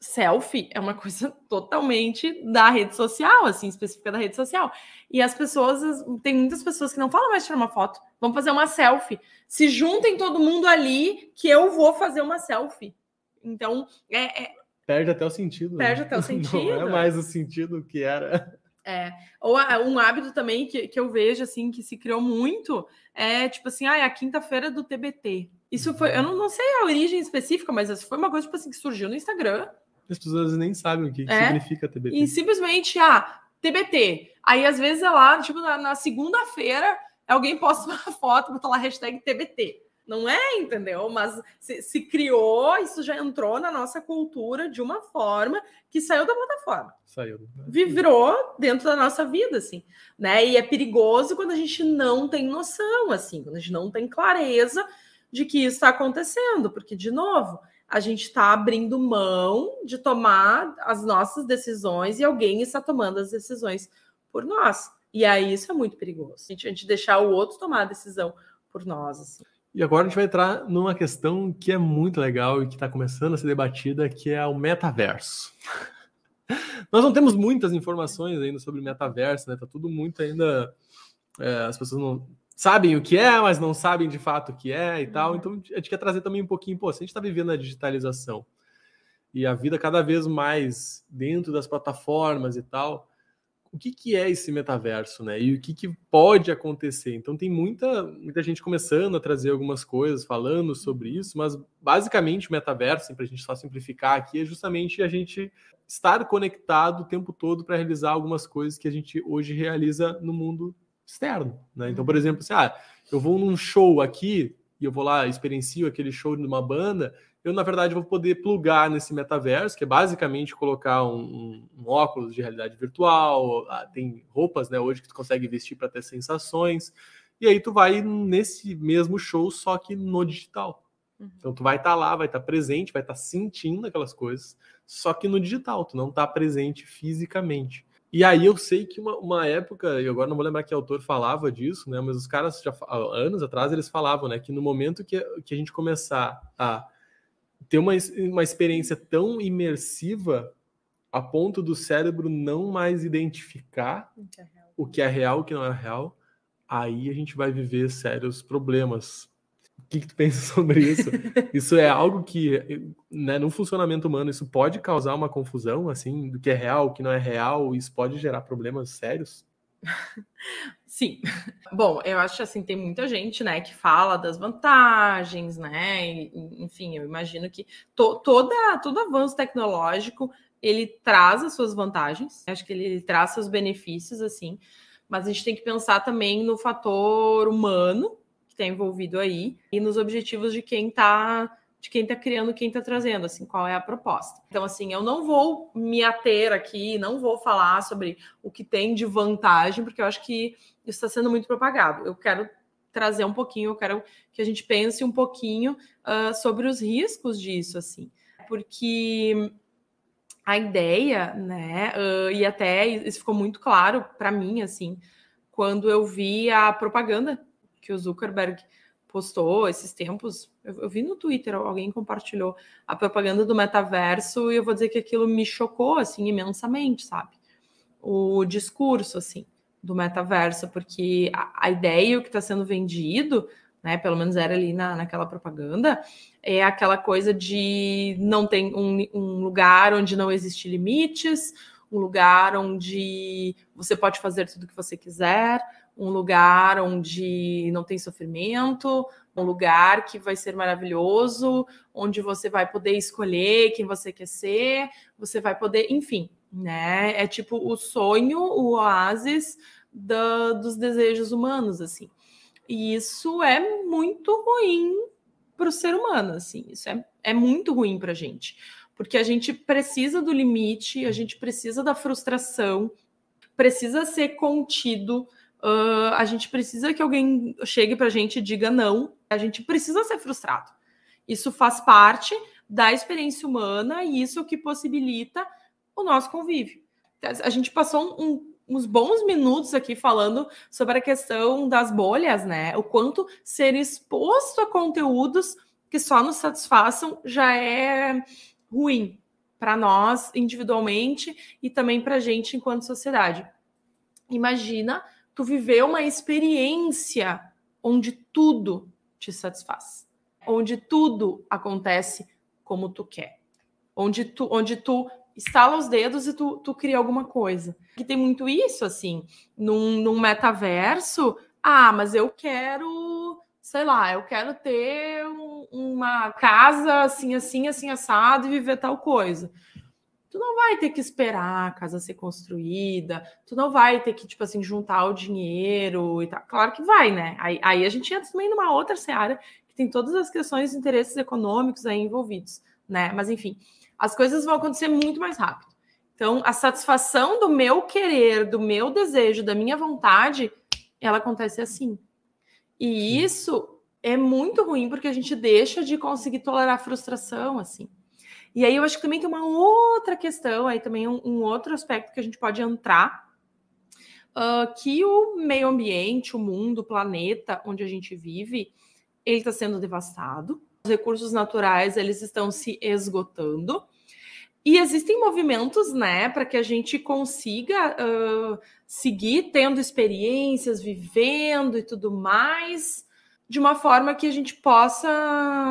Selfie é uma coisa totalmente da rede social, assim, específica da rede social. E as pessoas, tem muitas pessoas que não falam mais tirar uma foto, vamos fazer uma selfie. Se juntem todo mundo ali que eu vou fazer uma selfie. Então, é... é perde até o sentido. Perde né? até o sentido. Não é mais o sentido que era. É. Ou um hábito também que, que eu vejo, assim, que se criou muito, é tipo assim, ah, é a quinta-feira do T B T. Isso foi, eu não, não sei a origem específica, mas isso foi uma coisa, tipo assim, que surgiu no Instagram. As pessoas nem sabem o que, que é, significa T B T. E simplesmente, ah, T B T. Aí, às vezes, é lá, tipo, na, na segunda-feira, alguém posta uma foto, bota lá hashtag T B T. Não é, entendeu? Mas se, se criou, isso já entrou na nossa cultura de uma forma que saiu da plataforma. Saiu. Vibrou dentro da nossa vida, assim, né? E é perigoso quando a gente não tem noção, assim, quando a gente não tem clareza de que isso está acontecendo, porque, de novo, a gente está abrindo mão de tomar as nossas decisões e alguém está tomando as decisões por nós. E aí isso é muito perigoso. A gente, a gente deixar o outro tomar a decisão por nós, assim. E agora a gente vai entrar numa questão que é muito legal e que está começando a ser debatida, que é o metaverso. Nós não temos muitas informações ainda sobre metaverso, né? Tá tudo muito ainda... É, as pessoas não sabem o que é, mas não sabem de fato o que é e uhum. tal. Então a gente quer trazer também um pouquinho... Pô, se a gente está vivendo a digitalização e a vida cada vez mais dentro das plataformas e tal... O que, que é esse metaverso, né? E o que, que pode acontecer? Então, tem muita, muita gente começando a trazer algumas coisas, falando sobre isso, mas, basicamente, o metaverso, para a gente só simplificar aqui, é justamente a gente estar conectado o tempo todo para realizar algumas coisas que a gente hoje realiza no mundo externo, né? Então, por exemplo, se assim, ah, eu vou num show aqui e eu vou lá, experiencio aquele show de uma banda... Eu, na verdade, vou poder plugar nesse metaverso, que é basicamente colocar um, um óculos de realidade virtual, tem roupas, né, hoje que tu consegue vestir para ter sensações, e aí tu vai nesse mesmo show, só que no digital. Uhum. Então tu vai estar tá lá, vai estar tá presente, vai estar tá sentindo aquelas coisas, só que no digital, tu não está presente fisicamente. E aí eu sei que uma, uma época, e agora não vou lembrar que autor falava disso, né, mas os caras, já, anos atrás, eles falavam, né, que no momento que, que a gente começar a ter uma, uma experiência tão imersiva a ponto do cérebro não mais identificar o que é real, o que não é real, aí a gente vai viver sérios problemas. O que, que tu pensa sobre isso? Isso é algo que, né, no funcionamento humano, isso pode causar uma confusão, assim, do que é real, o que não é real, isso pode gerar problemas sérios? Sim. Bom, eu acho assim, tem muita gente, né, que fala das vantagens, né, e, enfim, eu imagino que to, toda, todo avanço tecnológico, ele traz as suas vantagens, acho que ele, ele traz seus benefícios, assim, mas a gente tem que pensar também no fator humano que está envolvido aí e nos objetivos de quem está de quem está criando, quem está trazendo, assim, qual é a proposta. Então, assim, eu não vou me ater aqui, não vou falar sobre o que tem de vantagem, porque eu acho que isso está sendo muito propagado. Eu quero trazer um pouquinho, eu quero que a gente pense um pouquinho uh, sobre os riscos disso, assim, porque a ideia, né, uh, e até isso ficou muito claro para mim, assim, quando eu vi a propaganda que o Zuckerberg postou esses tempos, eu, eu vi no Twitter, alguém compartilhou a propaganda do metaverso, e eu vou dizer que aquilo me chocou, assim, imensamente, sabe? O discurso, assim, do metaverso, porque a, a ideia, o que está sendo vendido, né, pelo menos era ali na, naquela propaganda, é aquela coisa de não tem um, um lugar onde não existe limites, um lugar onde você pode fazer tudo o que você quiser, um lugar onde não tem sofrimento, um lugar que vai ser maravilhoso, onde você vai poder escolher quem você quer ser, você vai poder, enfim, né? É tipo o sonho, o oásis da, dos desejos humanos, assim. E isso é muito ruim para o ser humano, assim. Isso é, é muito ruim para a gente, porque a gente precisa do limite, a gente precisa da frustração, precisa ser contido, uh, a gente precisa que alguém chegue para a gente e diga não, a gente precisa ser frustrado. Isso faz parte da experiência humana e isso é o que possibilita o nosso convívio. A gente passou um, um uns bons minutos aqui falando sobre a questão das bolhas, né? O quanto ser exposto a conteúdos que só nos satisfaçam já é ruim para nós individualmente e também para a gente enquanto sociedade. Imagina tu viver uma experiência onde tudo te satisfaz, onde tudo acontece como tu quer, onde tu, onde tu estala os dedos e tu, tu cria alguma coisa. Que tem muito isso, assim, num, num metaverso. Ah, mas eu quero, sei lá, eu quero ter um, uma casa assim, assim, assim, assado e viver tal coisa. Tu não vai ter que esperar a casa ser construída, tu não vai ter que, tipo assim, juntar o dinheiro e tal. Claro que vai, né? Aí, aí a gente entra também numa outra seara que tem todas as questões de interesses econômicos aí envolvidos, né? Mas, enfim, as coisas vão acontecer muito mais rápido. Então, a satisfação do meu querer, do meu desejo, da minha vontade, ela acontece assim. E isso é muito ruim, porque a gente deixa de conseguir tolerar a frustração, assim. E aí eu acho que também tem uma outra questão, aí também um, um outro aspecto que a gente pode entrar, uh, que o meio ambiente, o mundo, o planeta onde a gente vive, ele está sendo devastado. Os recursos naturais, eles estão se esgotando e existem movimentos, né, para que a gente consiga uh, seguir tendo experiências, vivendo e tudo mais, de uma forma que a gente possa,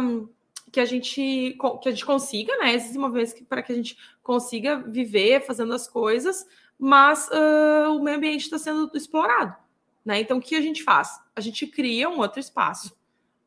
que a gente, que a gente consiga, né, existem movimentos para que a gente consiga viver fazendo as coisas, mas uh, o meio ambiente está sendo explorado, né? Então, o que a gente faz? A gente cria um outro espaço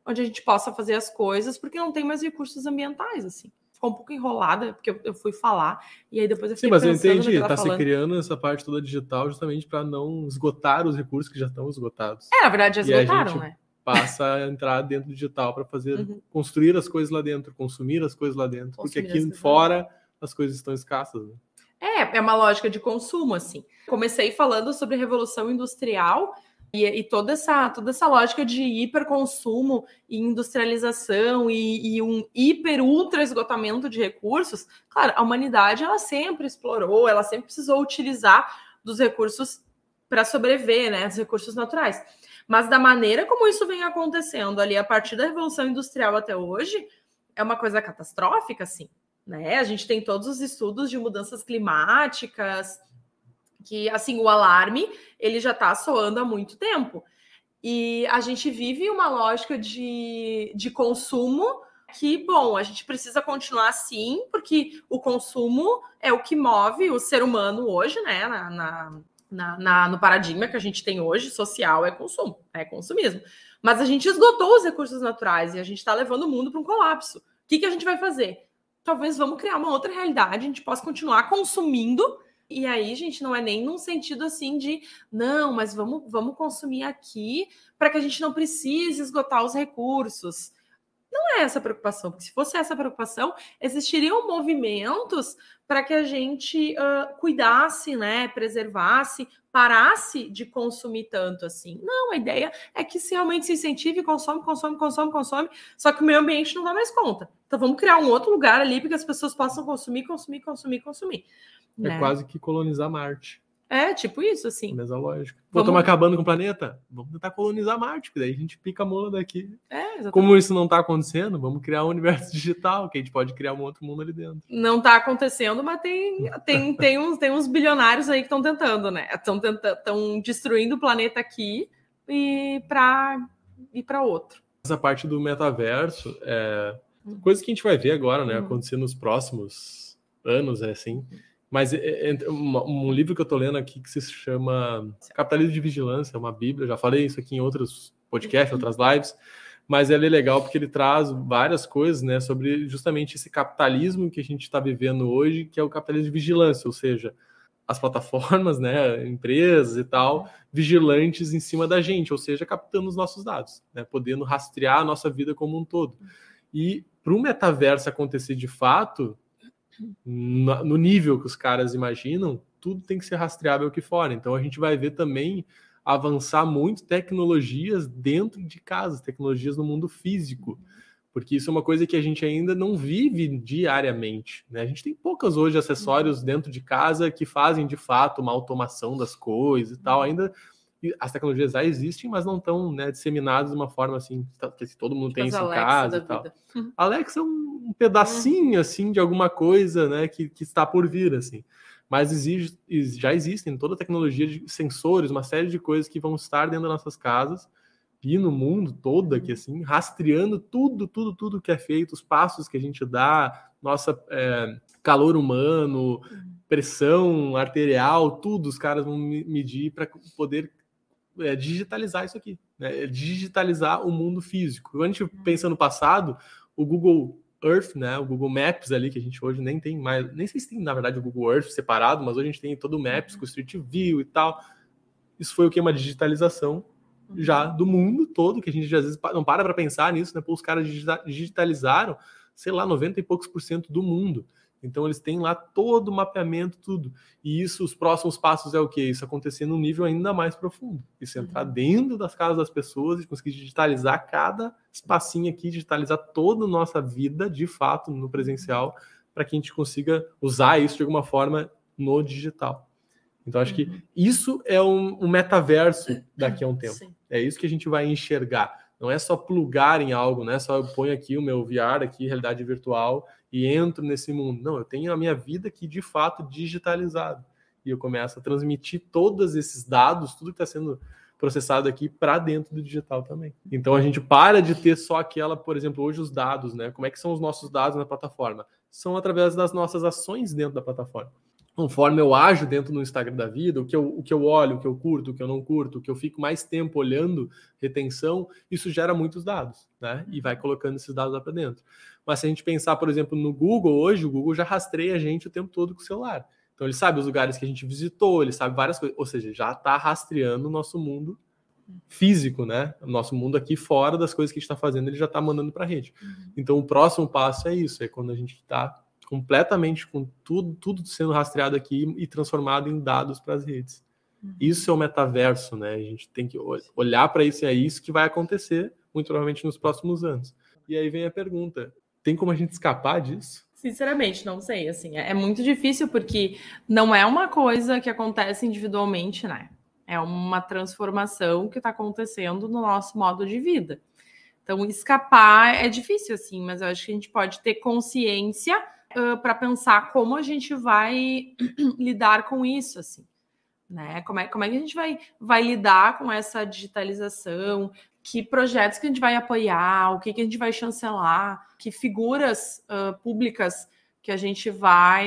onde a gente possa fazer as coisas, porque não tem mais recursos ambientais, assim. Ficou um pouco enrolada, porque eu, eu fui falar, e aí depois eu fiquei pensando... Sim, mas eu entendi, está se criando essa parte toda digital justamente para não esgotar os recursos que já estão esgotados. É, na verdade, já esgotaram, e a gente, né, passa a entrar dentro do digital para fazer, uhum, construir as coisas lá dentro, consumir as coisas lá dentro, consumir, porque aqui fora as coisas estão escassas, né? É, é uma lógica de consumo, assim. Comecei falando sobre a Revolução Industrial, E, e toda, essa, toda essa lógica de hiperconsumo e industrialização e, e um hiper, ultra esgotamento de recursos, claro, a humanidade ela sempre explorou, ela sempre precisou utilizar dos recursos para sobreviver, né, os recursos naturais. Mas da maneira como isso vem acontecendo ali, a partir da Revolução Industrial até hoje, é uma coisa catastrófica, assim, né? A gente tem todos os estudos de mudanças climáticas, que, assim, o alarme, ele já está soando há muito tempo. E a gente vive uma lógica de, de consumo que, bom, a gente precisa continuar assim, porque o consumo é o que move o ser humano hoje, né? Na, na, na, na, no paradigma que a gente tem hoje, social é consumo, é consumismo. Mas a gente esgotou os recursos naturais e a gente está levando o mundo para um colapso. O que, que a gente vai fazer? Talvez vamos criar uma outra realidade, a gente possa continuar consumindo. E aí, gente, não é nem num sentido assim de, não, mas vamos, vamos consumir aqui para que a gente não precise esgotar os recursos. Não é essa a preocupação, porque se fosse essa a preocupação, existiriam movimentos para que a gente uh, cuidasse, né, preservasse, parasse de consumir tanto assim. Não, a ideia é que se realmente se incentive, consome, consome, consome, consome, só que o meio ambiente não dá mais conta. Então vamos criar um outro lugar ali para que as pessoas possam consumir, consumir, consumir, consumir. É, né? Quase que colonizar Marte. É, tipo isso, assim. Mesma lógica. Pô, estamos acabando com o planeta? Vamos tentar colonizar Marte, porque daí a gente pica a mola daqui. É, exatamente. Como isso não está acontecendo, vamos criar um universo digital, que a gente pode criar um outro mundo ali dentro. Não está acontecendo, mas tem, tem, tem, uns, tem uns bilionários aí que estão tentando, né? Estão tentando, destruindo o planeta aqui e para ir para outro. Essa parte do metaverso é coisa que a gente vai ver agora, né? Acontecer nos próximos anos, é assim. Mas um livro que eu estou lendo aqui que se chama Capitalismo de Vigilância, é uma bíblia, já falei isso aqui em outros podcasts, outras lives, mas ele é legal porque ele traz várias coisas, né, sobre justamente esse capitalismo que a gente está vivendo hoje, que é o capitalismo de vigilância, ou seja, as plataformas, né, empresas e tal, vigilantes em cima da gente, ou seja, captando os nossos dados, né, podendo rastrear a nossa vida como um todo. E para o metaverso acontecer de fato... no nível que os caras imaginam, tudo tem que ser rastreável aqui fora. Então a gente vai ver também avançar muito tecnologias dentro de casa, tecnologias no mundo físico, porque isso é uma coisa que a gente ainda não vive diariamente, né? A gente tem poucas hoje acessórios dentro de casa que fazem de fato uma automação das coisas e tal. Ainda as tecnologias já existem, mas não estão, né, disseminadas de uma forma assim, que todo mundo tem isso em casa e tal. Alexa é um, um pedacinho, é. assim, de alguma coisa, né, que, que está por vir, assim. Mas exige, já existem toda a tecnologia de sensores, uma série de coisas que vão estar dentro das nossas casas e no mundo todo aqui, assim, rastreando tudo, tudo, tudo que é feito, os passos que a gente dá, nossa é, calor humano, pressão arterial, tudo os caras vão medir para poder... É digitalizar isso aqui, né? É digitalizar o mundo físico. Quando a gente pensa no passado, o Google Earth, né? O Google Maps ali, que a gente hoje nem tem mais, nem sei se tem, na verdade, o Google Earth separado, mas hoje a gente tem todo o Maps com o Street View e tal. Isso foi o que? Uma digitalização já do mundo todo, que a gente já, às vezes não para para pensar nisso, né? Pô, os caras digitalizaram, sei lá, noventa e poucos por cento do mundo. Então eles têm lá todo o mapeamento, tudo. E isso, os próximos passos é o quê? Isso acontecer num nível ainda mais profundo. Isso entrar dentro das casas das pessoas e conseguir digitalizar cada espacinho aqui, digitalizar toda a nossa vida, de fato, no presencial, para que a gente consiga usar isso de alguma forma no digital. Então acho que isso é um, um metaverso daqui a um tempo. Sim. É isso que a gente vai enxergar. Não é só plugar em algo, né? Só eu ponho aqui o meu V R, aqui, realidade virtual, e entro nesse mundo. Não, eu tenho a minha vida aqui, de fato, digitalizada. E eu começo a transmitir todos esses dados, tudo que está sendo processado aqui, para dentro do digital também. Então, a gente para de ter só aquela, por exemplo, hoje os dados, né? Como é que são os nossos dados na plataforma? São através das nossas ações dentro da plataforma. Conforme eu ajo dentro do Instagram da vida, o que, eu, o que eu olho, o que eu curto, o que eu não curto, o que eu fico mais tempo olhando, retenção, isso gera muitos dados, né? E vai colocando esses dados lá para dentro. Mas se a gente pensar, por exemplo, no Google hoje, o Google já rastreia a gente o tempo todo com o celular. Então ele sabe os lugares que a gente visitou, ele sabe várias coisas, ou seja, já está rastreando o nosso mundo físico, né? O nosso mundo aqui fora das coisas que a gente está fazendo, ele já está mandando para a rede. Então o próximo passo é isso, é quando a gente está... completamente com tudo, tudo sendo rastreado aqui e transformado em dados para as redes. Uhum. Isso é o metaverso, né? A gente tem que olhar para isso e é isso que vai acontecer, muito provavelmente nos próximos anos. E aí vem a pergunta, tem como a gente escapar disso? Sinceramente, não sei, assim, é muito difícil porque não é uma coisa que acontece individualmente, né? É uma transformação que está acontecendo no nosso modo de vida. Então, escapar é difícil, assim, mas eu acho que a gente pode ter consciência Uh, para pensar como a gente vai lidar com isso, assim, né? Como é, como é que a gente vai, vai lidar com essa digitalização, que projetos que a gente vai apoiar, o que, que a gente vai chancelar, que figuras uh, públicas que a gente vai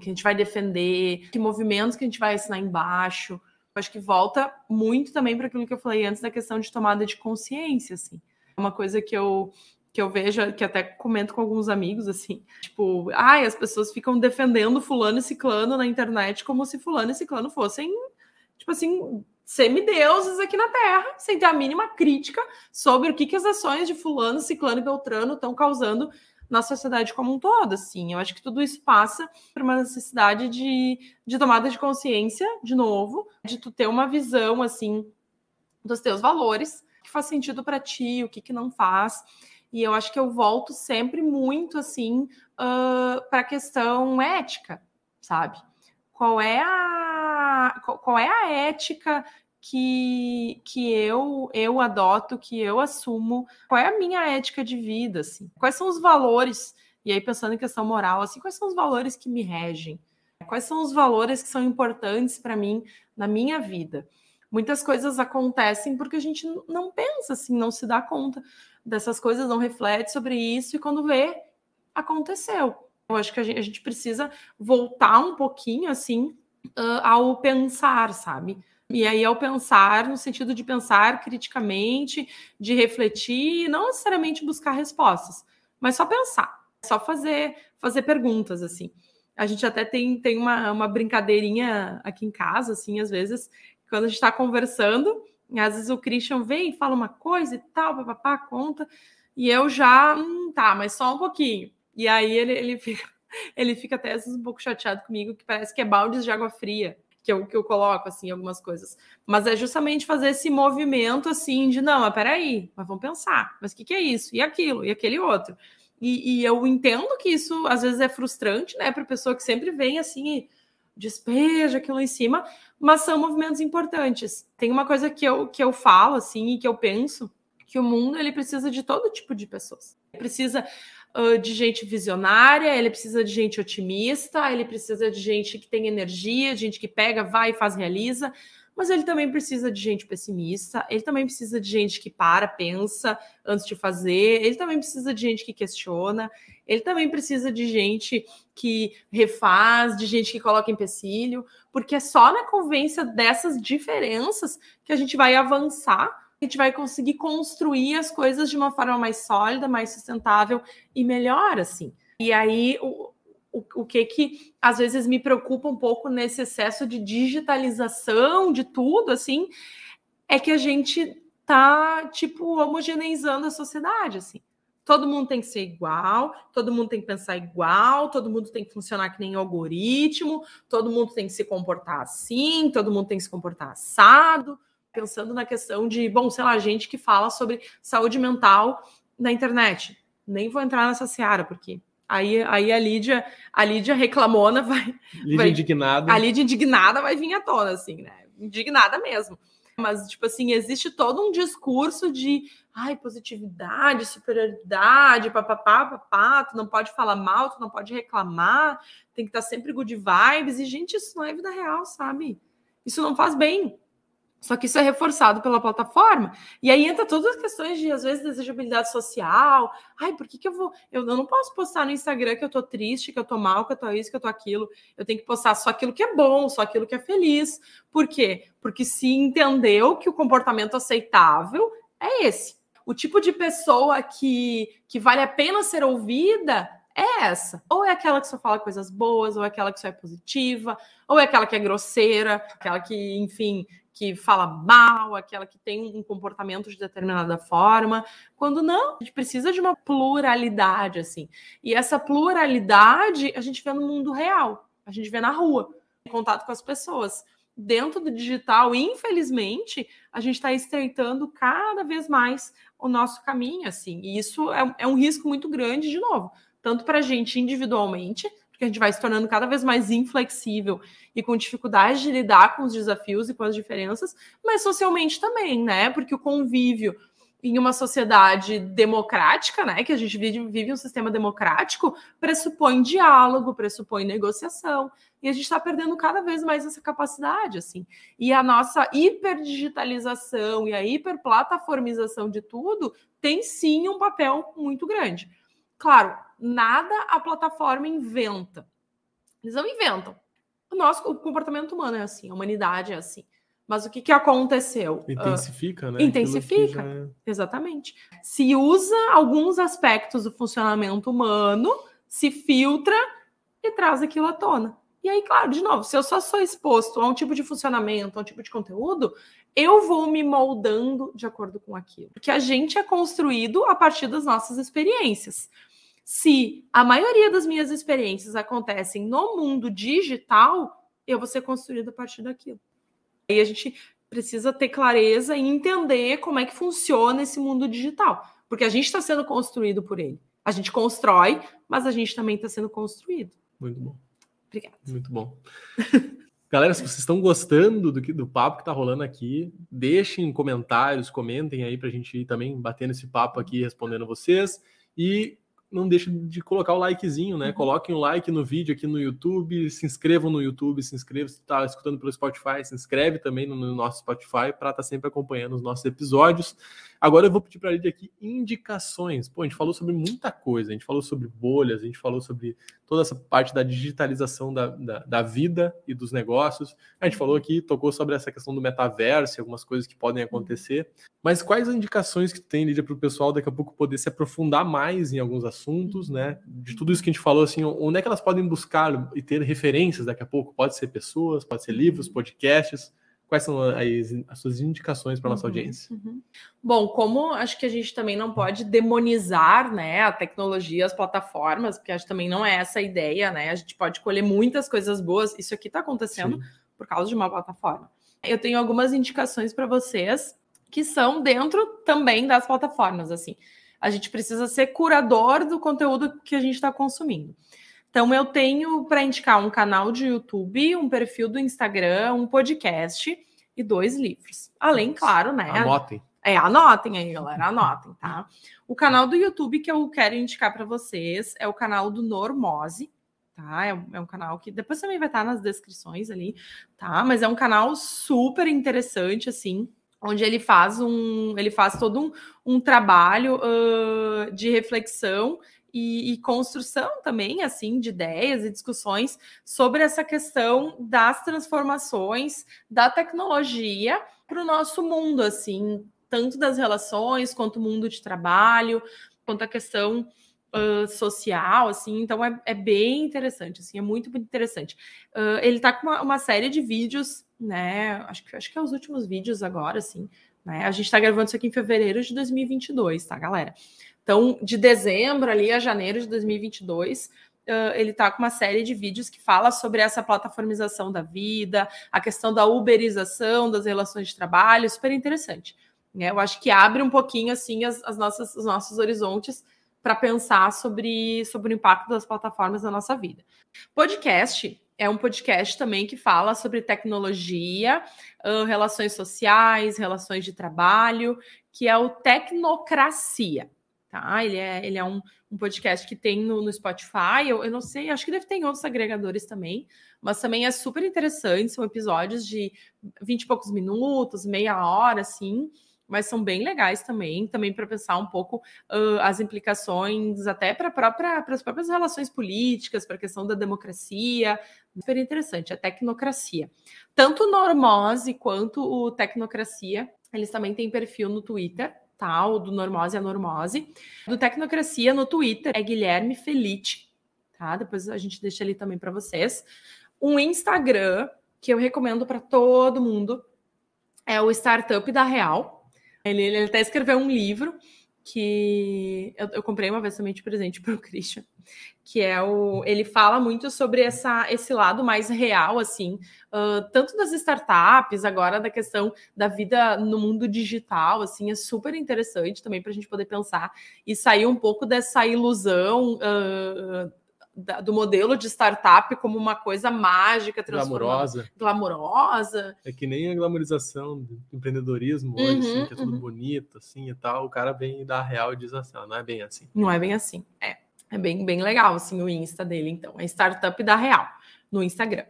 que a gente vai defender, que movimentos que a gente vai assinar embaixo. Eu acho que volta muito também para aquilo que eu falei antes da questão de tomada de consciência, assim. Uma coisa que eu... que eu vejo, que até comento com alguns amigos, assim, tipo, ai, as pessoas ficam defendendo fulano e ciclano na internet como se fulano e ciclano fossem, tipo assim, semideuses aqui na Terra, sem ter a mínima crítica sobre o que, que as ações de fulano, ciclano e beltrano estão causando na sociedade como um todo, assim. Eu acho que tudo isso passa por uma necessidade de, de tomada de consciência, de novo, de tu ter uma visão, assim, dos teus valores, o que faz sentido para ti, o que, que não faz. E eu acho que eu volto sempre muito, assim, uh, para a questão ética, sabe? Qual é a, qual é a ética que, que eu, eu adoto, que eu assumo? Qual é a minha ética de vida, assim? Quais são os valores? E aí, pensando em questão moral, assim, quais são os valores que me regem? Quais são os valores que são importantes para mim na minha vida? Muitas coisas acontecem porque a gente não pensa, assim, não se dá conta dessas coisas, não reflete sobre isso, e quando vê, aconteceu. Eu acho que a gente, a gente precisa voltar um pouquinho, assim, uh, ao pensar, sabe? E aí, ao pensar, no sentido de pensar criticamente, de refletir, não necessariamente buscar respostas, mas só pensar, só fazer, fazer perguntas, assim. A gente até tem, tem uma, uma brincadeirinha aqui em casa, assim, às vezes, quando a gente está conversando, às vezes o Christian vem e fala uma coisa e tal, papapá, conta, e eu já, hum, tá, mas só um pouquinho. E aí ele, ele, fica, ele fica até às vezes um pouco chateado comigo, que parece que é baldes de água fria, que eu, que eu coloco, assim, algumas coisas. Mas é justamente fazer esse movimento, assim, de, não, mas peraí, mas vamos pensar, mas o que, que é isso? E aquilo? E aquele outro? E, e eu entendo que isso, às vezes, é frustrante, né, para a pessoa que sempre vem, assim, e despeja aquilo em cima, mas são movimentos importantes. Tem uma coisa que eu, que eu falo, assim, e que eu penso, que o mundo, ele precisa de todo tipo de pessoas. Ele precisa uh, de gente visionária, ele precisa de gente otimista, ele precisa de gente que tem energia, gente que pega, vai, faz, realiza, mas ele também precisa de gente pessimista, ele também precisa de gente que para, pensa antes de fazer, ele também precisa de gente que questiona, ele também precisa de gente que refaz, de gente que coloca empecilho, porque é só na convivência dessas diferenças que a gente vai avançar, a gente vai conseguir construir as coisas de uma forma mais sólida, mais sustentável e melhor, assim. E aí, o, o, o que que às vezes me preocupa um pouco nesse excesso de digitalização de tudo, assim, é que a gente tá, tipo, homogeneizando a sociedade, assim. Todo mundo tem que ser igual, todo mundo tem que pensar igual, todo mundo tem que funcionar que nem algoritmo, todo mundo tem que se comportar assim, todo mundo tem que se comportar assado. Pensando na questão de, bom, sei lá, gente que fala sobre saúde mental na internet. Nem vou entrar nessa seara, porque aí, aí a, Lídia, a Lídia reclamona, vai... Lídia vai, indignada. A Lídia indignada vai vir à tona, assim, né? Indignada mesmo. Mas, tipo assim, existe todo um discurso de, ai, positividade, superioridade, papapá, papá, tu não pode falar mal, tu não pode reclamar, tem que estar sempre good vibes. E, gente, isso não é vida real, sabe? Isso não faz bem. Só que isso é reforçado pela plataforma. E aí entra todas as questões de, às vezes, desejabilidade social. Ai, por que que eu vou... Eu não posso postar no Instagram que eu tô triste, que eu tô mal, que eu tô isso, que eu tô aquilo. Eu tenho que postar só aquilo que é bom, só aquilo que é feliz. Por quê? Porque se entendeu que o comportamento aceitável é esse. O tipo de pessoa que, que vale a pena ser ouvida... é essa. Ou é aquela que só fala coisas boas, ou é aquela que só é positiva, ou é aquela que é grosseira, aquela que, enfim, que fala mal, aquela que tem um comportamento de determinada forma. Quando não, a gente precisa de uma pluralidade, assim. E essa pluralidade a gente vê no mundo real, a gente vê na rua, em contato com as pessoas. Dentro do digital, infelizmente, a gente está estreitando cada vez mais o nosso caminho, assim. E isso é, é um risco muito grande, de novo, tanto para a gente individualmente, porque a gente vai se tornando cada vez mais inflexível e com dificuldade de lidar com os desafios e com as diferenças, mas socialmente também, né? Porque o convívio em uma sociedade democrática, né? Que a gente vive, vive um sistema democrático, pressupõe diálogo, pressupõe negociação, e a gente está perdendo cada vez mais essa capacidade, assim. E a nossa hiperdigitalização e a hiperplataformização de tudo tem, sim, um papel muito grande. Claro, nada a plataforma inventa. Eles não inventam. O nosso o comportamento humano é assim, a humanidade é assim. Mas o que, que aconteceu? Intensifica, né? Intensifica, é... exatamente. Se usa alguns aspectos do funcionamento humano, se filtra e traz aquilo à tona. E aí, claro, de novo, se eu só sou exposto a um tipo de funcionamento, a um tipo de conteúdo, eu vou me moldando de acordo com aquilo. Porque a gente é construído a partir das nossas experiências. Se a maioria das minhas experiências acontecem no mundo digital, eu vou ser construído a partir daquilo. Aí a gente precisa ter clareza e entender como é que funciona esse mundo digital. Porque a gente está sendo construído por ele. A gente constrói, mas a gente também está sendo construído. Muito bom. Obrigada. Muito bom. Galera, se vocês estão gostando do, que, do papo que está rolando aqui, deixem comentários, comentem aí para a gente ir também batendo esse papo aqui, respondendo vocês. E não deixem de colocar o likezinho, né? Uhum. Coloquem o like no vídeo aqui no YouTube, se inscrevam no YouTube, se inscrevam. Se está escutando pelo Spotify, se inscreve também no, no nosso Spotify para estar tá sempre acompanhando os nossos episódios. Agora eu vou pedir para a Lídia aqui indicações. Pô, a gente falou sobre muita coisa, a gente falou sobre bolhas, a gente falou sobre toda essa parte da digitalização da, da, da vida e dos negócios. A gente falou aqui, tocou sobre essa questão do metaverso, algumas coisas que podem acontecer. Mas quais as indicações que tu tem, Lídia, para o pessoal daqui a pouco poder se aprofundar mais em alguns assuntos, né? De tudo isso que a gente falou, assim, onde é que elas podem buscar e ter referências daqui a pouco? Pode ser pessoas, pode ser livros, podcasts. Quais são as, as suas indicações para a nossa uhum, audiência? Uhum. Bom, como acho que a gente também não pode demonizar, né, a tecnologia, as plataformas, porque acho que também não é essa a ideia, né? A gente pode colher muitas coisas boas. Isso aqui está acontecendo Sim. por causa de uma plataforma. Eu tenho algumas indicações para vocês que são dentro também das plataformas. Assim, a gente precisa ser curador do conteúdo que a gente está consumindo. Então, eu tenho para indicar um canal de YouTube, um perfil do Instagram, um podcast e dois livros. Além, claro, né? Anotem. É, anotem aí, galera, anotem, tá? O canal do YouTube que eu quero indicar para vocês é o canal do Normose, tá? É um, é um canal que depois também vai estar nas descrições ali, tá? Mas é um canal super interessante, assim, onde ele faz um, ele faz todo um, um trabalho uh, de reflexão E, e construção também, assim, de ideias e discussões sobre essa questão das transformações da tecnologia para o nosso mundo, assim, tanto das relações, quanto o mundo de trabalho, quanto a questão uh, social, assim, então é, é bem interessante, assim, é muito, muito interessante. Uh, ele está com uma, uma série de vídeos, né, acho que, acho que é os últimos vídeos agora, assim, né, a gente está gravando isso aqui em fevereiro de dois mil e vinte e dois, tá, galera? Então, de dezembro ali a janeiro de dois mil e vinte e dois, uh, ele está com uma série de vídeos que fala sobre essa plataformização da vida, a questão da uberização das relações de trabalho, super interessante. Né? Eu acho que abre um pouquinho assim, as, as nossas, os nossos horizontes para pensar sobre, sobre o impacto das plataformas na nossa vida. Podcast é um podcast também que fala sobre tecnologia, uh, relações sociais, relações de trabalho, que é o Tecnocracia. Tá, ele é, ele é um, um podcast que tem no, no Spotify, eu, eu não sei, acho que deve ter em outros agregadores também, mas também é super interessante, são episódios de vinte e poucos minutos, meia hora, assim, mas são bem legais também, também para pensar um pouco uh, as implicações até para própria, as próprias relações políticas, para a questão da democracia, super interessante, a Tecnocracia. Tanto o Normose quanto o Tecnocracia, eles também têm perfil no Twitter, tá, o do Normose é Normose. Do Tecnocracia no Twitter é Guilherme Felice, tá? Depois a gente deixa ali também para vocês. Um Instagram que eu recomendo para todo mundo é o Startup da Real. Ele, ele até escreveu um livro que eu, eu comprei uma vez também de presente para o Christian, que é o... Ele fala muito sobre essa, esse lado mais real, assim, uh, tanto das startups, agora da questão da vida no mundo digital, assim, é super interessante também para a gente poder pensar e sair um pouco dessa ilusão uh, da, do modelo de startup como uma coisa mágica, glamurosa. glamurosa. É que nem a glamorização do empreendedorismo hoje, uhum, assim, que é tudo uhum. bonito, assim, e tal, o cara vem dar real e diz assim, ah, não é bem assim. Não é bem assim, é. É bem, bem legal, assim, o Insta dele, então. É Startup da Real, no Instagram.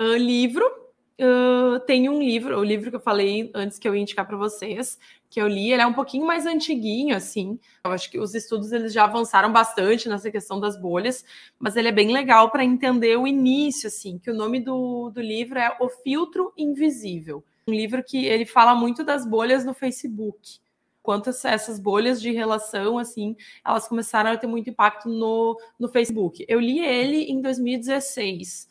Uh, livro, uh, tem um livro, o livro que eu falei antes que eu ia indicar para vocês, que eu li, ele é um pouquinho mais antiguinho, assim. Eu acho que os estudos, eles já avançaram bastante nessa questão das bolhas, mas ele é bem legal para entender o início, assim, que o nome do, do livro é O Filtro Invisível. Um livro que ele fala muito das bolhas no Facebook. Quanto essas bolhas de relação, assim, elas começaram a ter muito impacto no, no Facebook. Eu li ele em dois mil e dezesseis,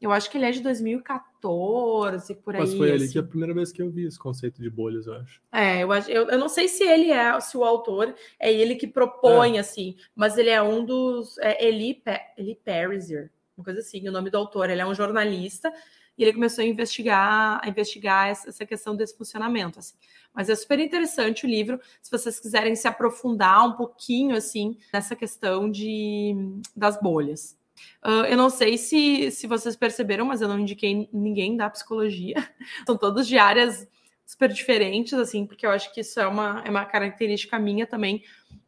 Eu acho que ele é de dois mil e quatorze, por aí. Mas foi ele assim. Que é a primeira vez que eu vi esse conceito de bolhas, eu acho. É, eu, eu, eu não sei se ele é, se o autor é ele que propõe, é. assim, mas ele é um dos... É, Eli, Eli Pariser, uma coisa assim, o nome do autor. Ele é um jornalista e ele começou a investigar, a investigar essa, essa questão desse funcionamento, assim. Mas é super interessante o livro, se vocês quiserem se aprofundar um pouquinho, assim, nessa questão de, das bolhas. Uh, eu não sei se, se vocês perceberam, mas eu não indiquei ninguém da psicologia. São todos de áreas super diferentes, assim, porque eu acho que isso é uma, é uma característica minha também,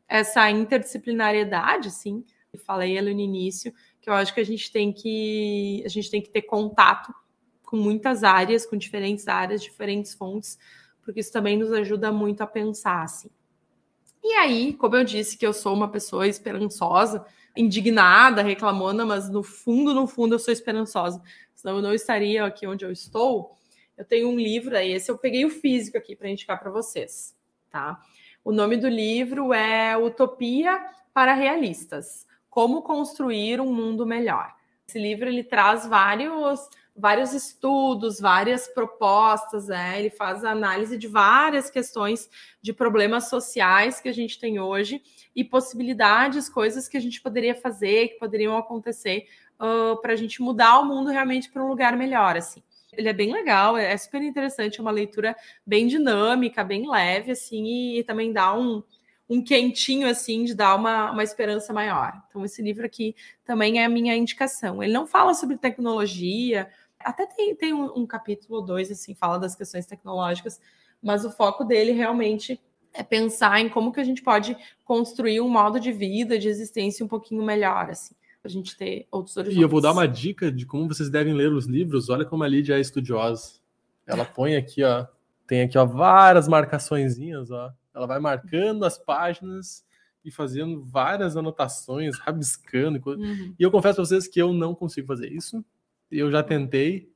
essa interdisciplinariedade, assim, que falei ali no início, que eu acho que a gente tem que, a gente tem que ter contato com muitas áreas, com diferentes áreas, diferentes fontes, porque isso também nos ajuda muito a pensar, assim. E aí, como eu disse que eu sou uma pessoa esperançosa, indignada, reclamona, mas no fundo, no fundo, eu sou esperançosa. Senão eu não estaria aqui onde eu estou. Eu tenho um livro aí, esse eu peguei o físico aqui para indicar para vocês, tá? O nome do livro é Utopia para Realistas. Como construir um mundo melhor. Esse livro, ele traz vários... vários estudos, várias propostas, né? Ele faz a análise de várias questões de problemas sociais que a gente tem hoje e possibilidades, coisas que a gente poderia fazer, que poderiam acontecer uh, para a gente mudar o mundo realmente para um lugar melhor, assim. Ele é bem legal, é super interessante, é uma leitura bem dinâmica, bem leve, assim, e, e também dá um, um quentinho, assim, de dar uma, uma esperança maior. Então, esse livro aqui também é a minha indicação. Ele não fala sobre tecnologia, até tem, tem um, um capítulo dois, assim, fala das questões tecnológicas, mas o foco dele realmente é pensar em como que a gente pode construir um modo de vida, de existência um pouquinho melhor, assim, para a gente ter outros horizontes. E eu vou dar uma dica de como vocês devem ler os livros. Olha como a Lídia é estudiosa. Ela põe aqui, ó, tem aqui, ó, várias marcaçõezinhas, ó. Ela vai marcando as páginas e fazendo várias anotações, rabiscando. Uhum. E eu confesso para vocês que eu não consigo fazer isso. Eu já tentei,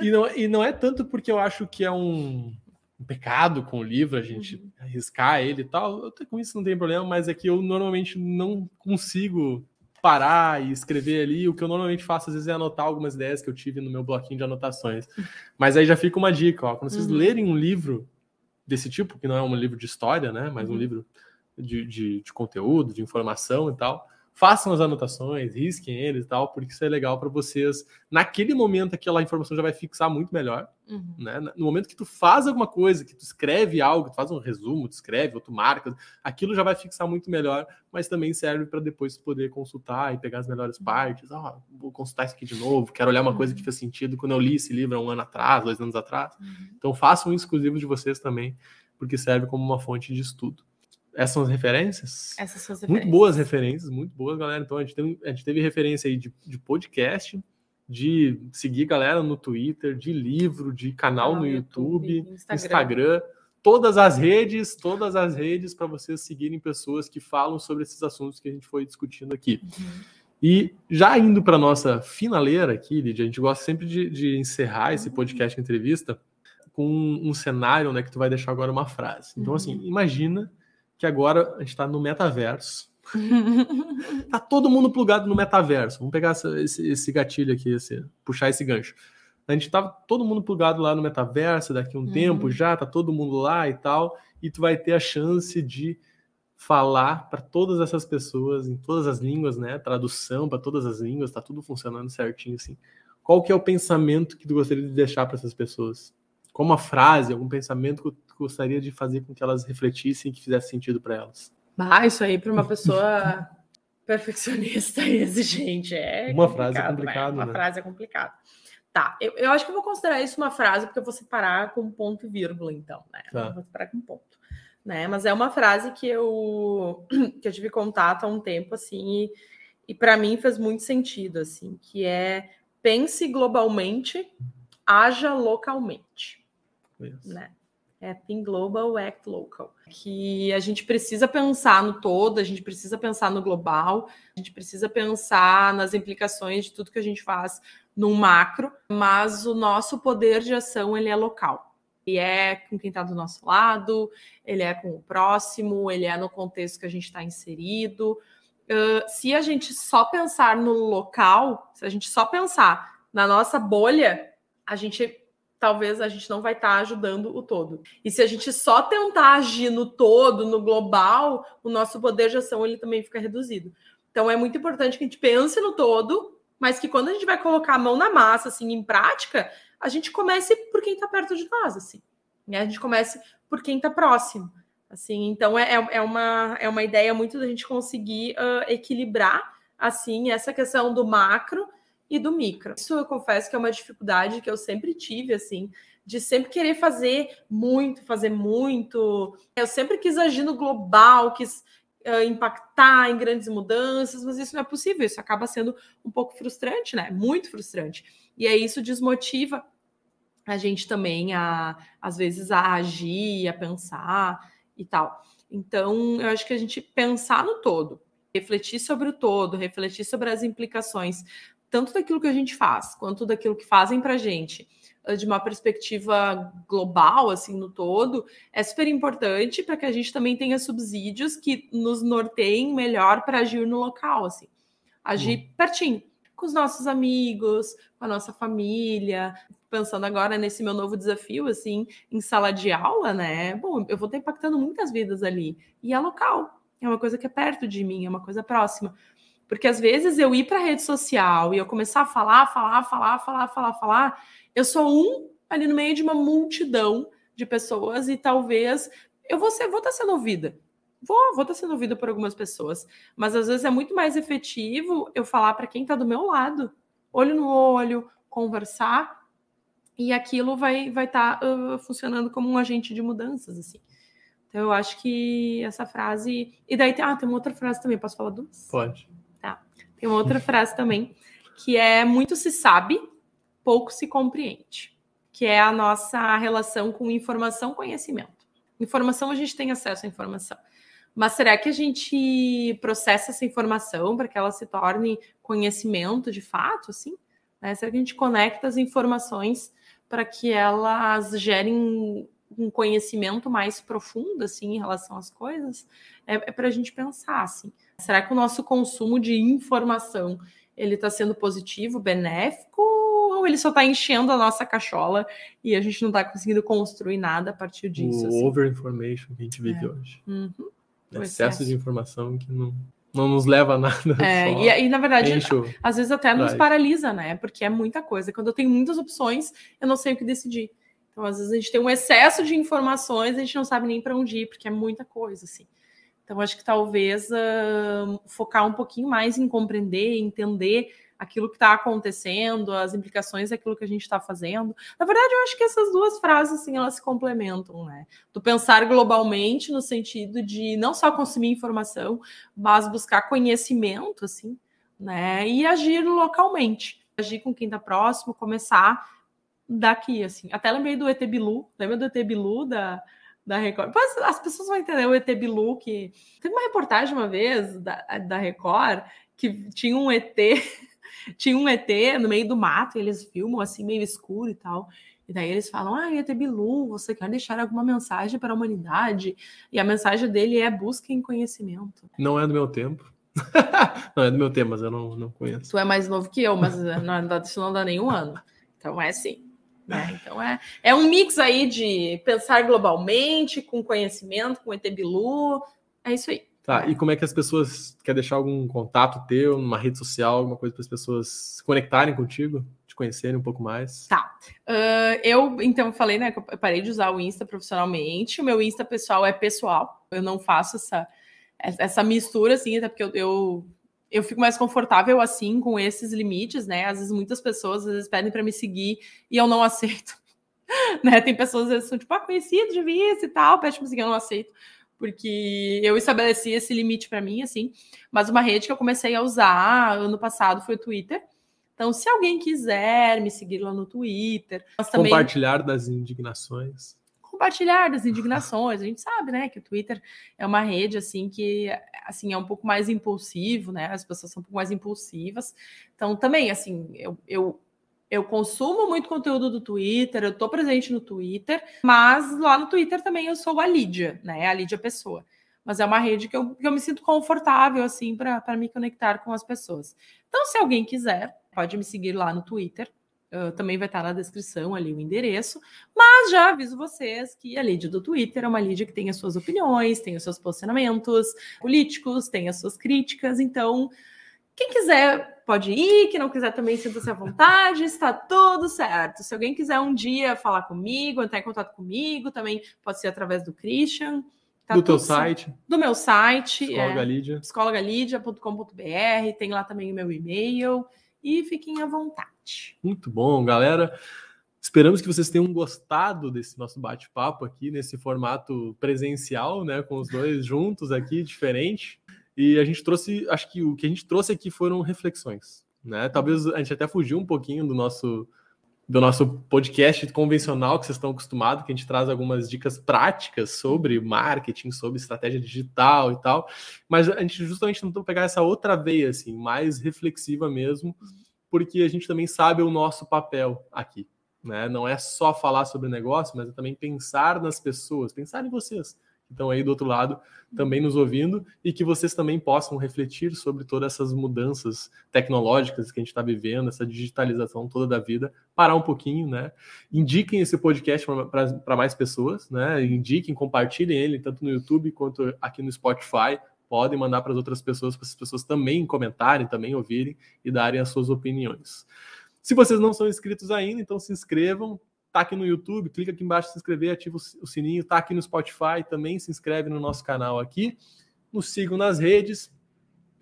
e não, e não é tanto porque eu acho que é um, um pecado com o livro, a gente uhum. arriscar ele e tal, eu, com isso não tem problema, mas é que eu normalmente não consigo parar e escrever ali, o que eu normalmente faço às vezes é anotar algumas ideias que eu tive no meu bloquinho de anotações, mas aí já fica uma dica, ó, quando vocês uhum. lerem um livro desse tipo, que não é um livro de história, né, mas um uhum. livro de, de, de conteúdo, de informação e tal, façam as anotações, risquem eles e tal, porque isso é legal para vocês. Naquele momento, aquela informação já vai fixar muito melhor. Uhum. Né? No momento que tu faz alguma coisa, que tu escreve algo, tu faz um resumo, tu escreve, ou tu marca, aquilo já vai fixar muito melhor, mas também serve para depois tu poder consultar e pegar as melhores partes. Ah, oh, vou consultar isso aqui de novo, quero olhar uma uhum. coisa que fez sentido quando eu li esse livro há um ano atrás, dois anos atrás. Uhum. Então façam isso com os livros de vocês também, porque serve como uma fonte de estudo. Essas são as referências? Essas são as referências. Muito boas referências, muito boas, galera. Então, a gente teve, a gente teve referência aí de, de podcast, de seguir galera no Twitter, de livro, de canal ah, no YouTube, YouTube Instagram. Instagram. Todas as redes, todas as redes para vocês seguirem pessoas que falam sobre esses assuntos que a gente foi discutindo aqui. Uhum. E já indo para a nossa finaleira aqui, Lídia, a gente gosta sempre de, de encerrar esse podcast entrevista com um, um cenário, né, que tu vai deixar agora uma frase. Então, uhum. assim, imagina... que agora a gente está no metaverso. Está todo mundo plugado no metaverso. Vamos pegar essa, esse, esse gatilho aqui, esse, puxar esse gancho. A gente estava todo mundo plugado lá no metaverso, daqui a um uhum. tempo já, está todo mundo lá e tal, e tu vai ter a chance de falar para todas essas pessoas, em todas as línguas, né? Tradução para todas as línguas, está tudo funcionando certinho, assim. Qual que é o pensamento que tu gostaria de deixar para essas pessoas? Qual uma frase, algum pensamento que tu gostaria de fazer com que elas refletissem e que fizesse sentido para elas? Ah, isso aí para uma pessoa perfeccionista e exigente é uma frase é complicada. Uma né? frase é complicada. Tá, eu, eu acho que eu vou considerar isso uma frase porque eu vou separar com ponto e vírgula, então, né? Tá. Eu vou separar com ponto, né? Mas é uma frase que eu que eu tive contato há um tempo assim e, e para mim fez muito sentido assim, que é pense globalmente, haja localmente. Né? É Think Global, Act Local. Que a gente precisa pensar no todo, a gente precisa pensar no global, a gente precisa pensar nas implicações de tudo que a gente faz no macro, mas o nosso poder de ação ele é local. Ele é com quem está do nosso lado, ele é com o próximo, ele é no contexto que a gente está inserido. Uh, se a gente só pensar no local, se a gente só pensar na nossa bolha, a gente talvez a gente não vai estar ajudando o todo. E se a gente só tentar agir no todo, no global, o nosso poder de ação ele também fica reduzido. Então é muito importante que a gente pense no todo, mas que quando a gente vai colocar a mão na massa, assim, em prática, a gente comece por quem está perto de nós, assim. Né? A gente comece por quem está próximo. Assim, então é, é, uma, é uma ideia muito da gente conseguir uh, equilibrar assim, essa questão do macro e do micro. Isso eu confesso que é uma dificuldade que eu sempre tive, assim, de sempre querer fazer muito, fazer muito. Eu sempre quis agir no global, quis uh, impactar em grandes mudanças, mas isso não é possível, isso acaba sendo um pouco frustrante, né? Muito frustrante. E aí isso desmotiva a gente também, a, às vezes, a agir, a pensar e tal. Então, eu acho que a gente pensar no todo, refletir sobre o todo, refletir sobre as implicações, tanto daquilo que a gente faz, quanto daquilo que fazem para a gente, de uma perspectiva global, assim, no todo, é super importante para que a gente também tenha subsídios que nos norteiem melhor para agir no local, assim. Agir hum. pertinho, com os nossos amigos, com a nossa família. Pensando agora nesse meu novo desafio, assim, em sala de aula, né? Bom, eu vou estar impactando muitas vidas ali. E é local, é uma coisa que é perto de mim, é uma coisa próxima. Porque às vezes eu ir para a rede social e eu começar a falar, falar, falar, falar, falar, falar, eu sou um ali no meio de uma multidão de pessoas e talvez eu vou, ser, vou estar sendo ouvida. Vou, vou estar sendo ouvida por algumas pessoas. Mas às vezes é muito mais efetivo eu falar para quem está do meu lado, olho no olho, conversar. E aquilo vai vai tá, uh, funcionando como um agente de mudanças, assim. Então, eu acho que essa frase... E daí tem, ah, tem uma outra frase também. Posso falar duas? Pode. Tá. Tem uma outra frase também, que é muito se sabe, pouco se compreende. Que é a nossa relação com informação, conhecimento. Informação, a gente tem acesso à informação. Mas será que a gente processa essa informação para que ela se torne conhecimento de fato, assim? Né? Será que a gente conecta as informações para que elas gerem um conhecimento mais profundo, assim, em relação às coisas, é, é para a gente pensar, assim. Será que o nosso consumo de informação, ele está sendo positivo, benéfico, ou ele só está enchendo a nossa cachola e a gente não está conseguindo construir nada a partir disso? O assim. Over-information que a gente vive é. hoje. Uhum. O excesso de informação que não... não nos leva a nada. É, só e, e, na verdade, encho, às vezes até nos paralisa, né? Porque é muita coisa. Quando eu tenho muitas opções, eu não sei o que decidir. Então, às vezes, a gente tem um excesso de informações, a gente não sabe nem para onde ir, porque é muita coisa, assim. Então, acho que talvez uh, focar um pouquinho mais em compreender, entender aquilo que está acontecendo, as implicações daquilo que a gente está fazendo. Na verdade, eu acho que essas duas frases, assim, elas se complementam, né? Do pensar globalmente, no sentido de não só consumir informação, mas buscar conhecimento, assim, né? E agir localmente. Agir com quem está próximo, começar daqui, assim. Até lembrei do E T Bilu, lembra do E T Bilu da... da Record. Mas as pessoas vão entender o E T Bilu, que... Teve uma reportagem uma vez da, da Record que tinha um E T... tinha um E T no meio do mato, e eles filmam assim, meio escuro e tal. E daí eles falam, ah, E T Bilu, você quer deixar alguma mensagem para a humanidade? E a mensagem dele é busquem conhecimento. Não é do meu tempo. Não é do meu tempo, mas eu não, não conheço. Tu é mais novo que eu, mas não, isso não dá nenhum ano. Então é assim. É, então é, é um mix aí de pensar globalmente, com conhecimento, com E T Bilu, é isso aí. Tá, é. E como é que as pessoas, quer deixar algum contato teu, uma rede social, alguma coisa para as pessoas se conectarem contigo, te conhecerem um pouco mais? Tá, uh, eu então falei, né, que eu parei de usar o Insta profissionalmente, o meu Insta pessoal é pessoal, eu não faço essa, essa mistura assim, até porque eu... eu Eu fico mais confortável, assim, com esses limites, né? Às vezes, muitas pessoas às vezes, pedem para me seguir e eu não aceito. Né? Tem pessoas, às vezes, são tipo, ah, conhecido de vista e tal, pede para me seguir, eu não aceito. Porque eu estabeleci esse limite para mim, assim. Mas uma rede que eu comecei a usar ano passado foi o Twitter. Então, se alguém quiser me seguir lá no Twitter... Também... Compartilhar das indignações... compartilhar das indignações, a gente sabe, né, que o Twitter é uma rede, assim, que, assim, é um pouco mais impulsivo, né, as pessoas são um pouco mais impulsivas, então, também, assim, eu, eu, eu consumo muito conteúdo do Twitter, eu tô presente no Twitter, mas lá no Twitter também eu sou a Lídia, né, a Lídia Pessoa, mas é uma rede que eu, que eu me sinto confortável, assim, para me conectar com as pessoas. Então, se alguém quiser, pode me seguir lá no Twitter, Uh, também vai estar na descrição ali o endereço, mas já aviso vocês que a Lídia do Twitter é uma Lídia que tem as suas opiniões, tem os seus posicionamentos políticos, tem as suas críticas, então quem quiser pode ir, quem não quiser também sinta-se à vontade, está tudo certo. Se alguém quiser um dia falar comigo, entrar em contato comigo, também pode ser através do Christian. Tá do teu site? Do meu site, psicóloga lidia ponto com ponto b r, tem lá também o meu e-mail. E fiquem à vontade. Muito bom, galera. Esperamos que vocês tenham gostado desse nosso bate-papo aqui, nesse formato presencial, né? Com os dois juntos aqui, diferente. E a gente trouxe, acho que o que a gente trouxe aqui foram reflexões, né? Talvez a gente até fugiu um pouquinho do nosso, do nosso podcast convencional que vocês estão acostumados, que a gente traz algumas dicas práticas sobre marketing, sobre estratégia digital e tal, mas a gente justamente tentou pegar essa outra veia, assim, mais reflexiva mesmo, porque a gente também sabe o nosso papel aqui, né? Não é só falar sobre negócio, mas é também pensar nas pessoas, pensar em vocês, que estão aí do outro lado também nos ouvindo, e que vocês também possam refletir sobre todas essas mudanças tecnológicas que a gente está vivendo, essa digitalização toda da vida, parar um pouquinho, né? Indiquem esse podcast para mais pessoas, né? Indiquem, compartilhem ele, tanto no YouTube quanto aqui no Spotify. Podem mandar para as outras pessoas, para as pessoas também comentarem, também ouvirem e darem as suas opiniões. Se vocês não são inscritos ainda, então se inscrevam. Tá aqui no YouTube, clica aqui embaixo, se inscrever, ativa o sininho, tá aqui no Spotify também, se inscreve no nosso canal aqui, nos sigam nas redes,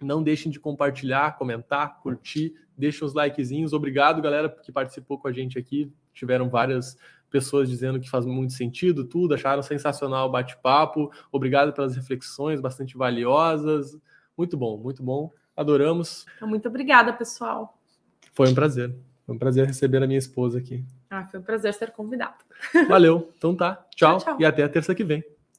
não deixem de compartilhar, comentar, curtir, deixem os likezinhos, obrigado galera que participou com a gente aqui, tiveram várias pessoas dizendo que faz muito sentido tudo, acharam sensacional o bate-papo, obrigado pelas reflexões bastante valiosas, muito bom, muito bom, adoramos. Então, muito obrigada pessoal. Foi um prazer. Foi um prazer receber a minha esposa aqui. Ah, foi um prazer ser convidado. Valeu. Então tá. Tchau, tchau, tchau. E até a terça que vem.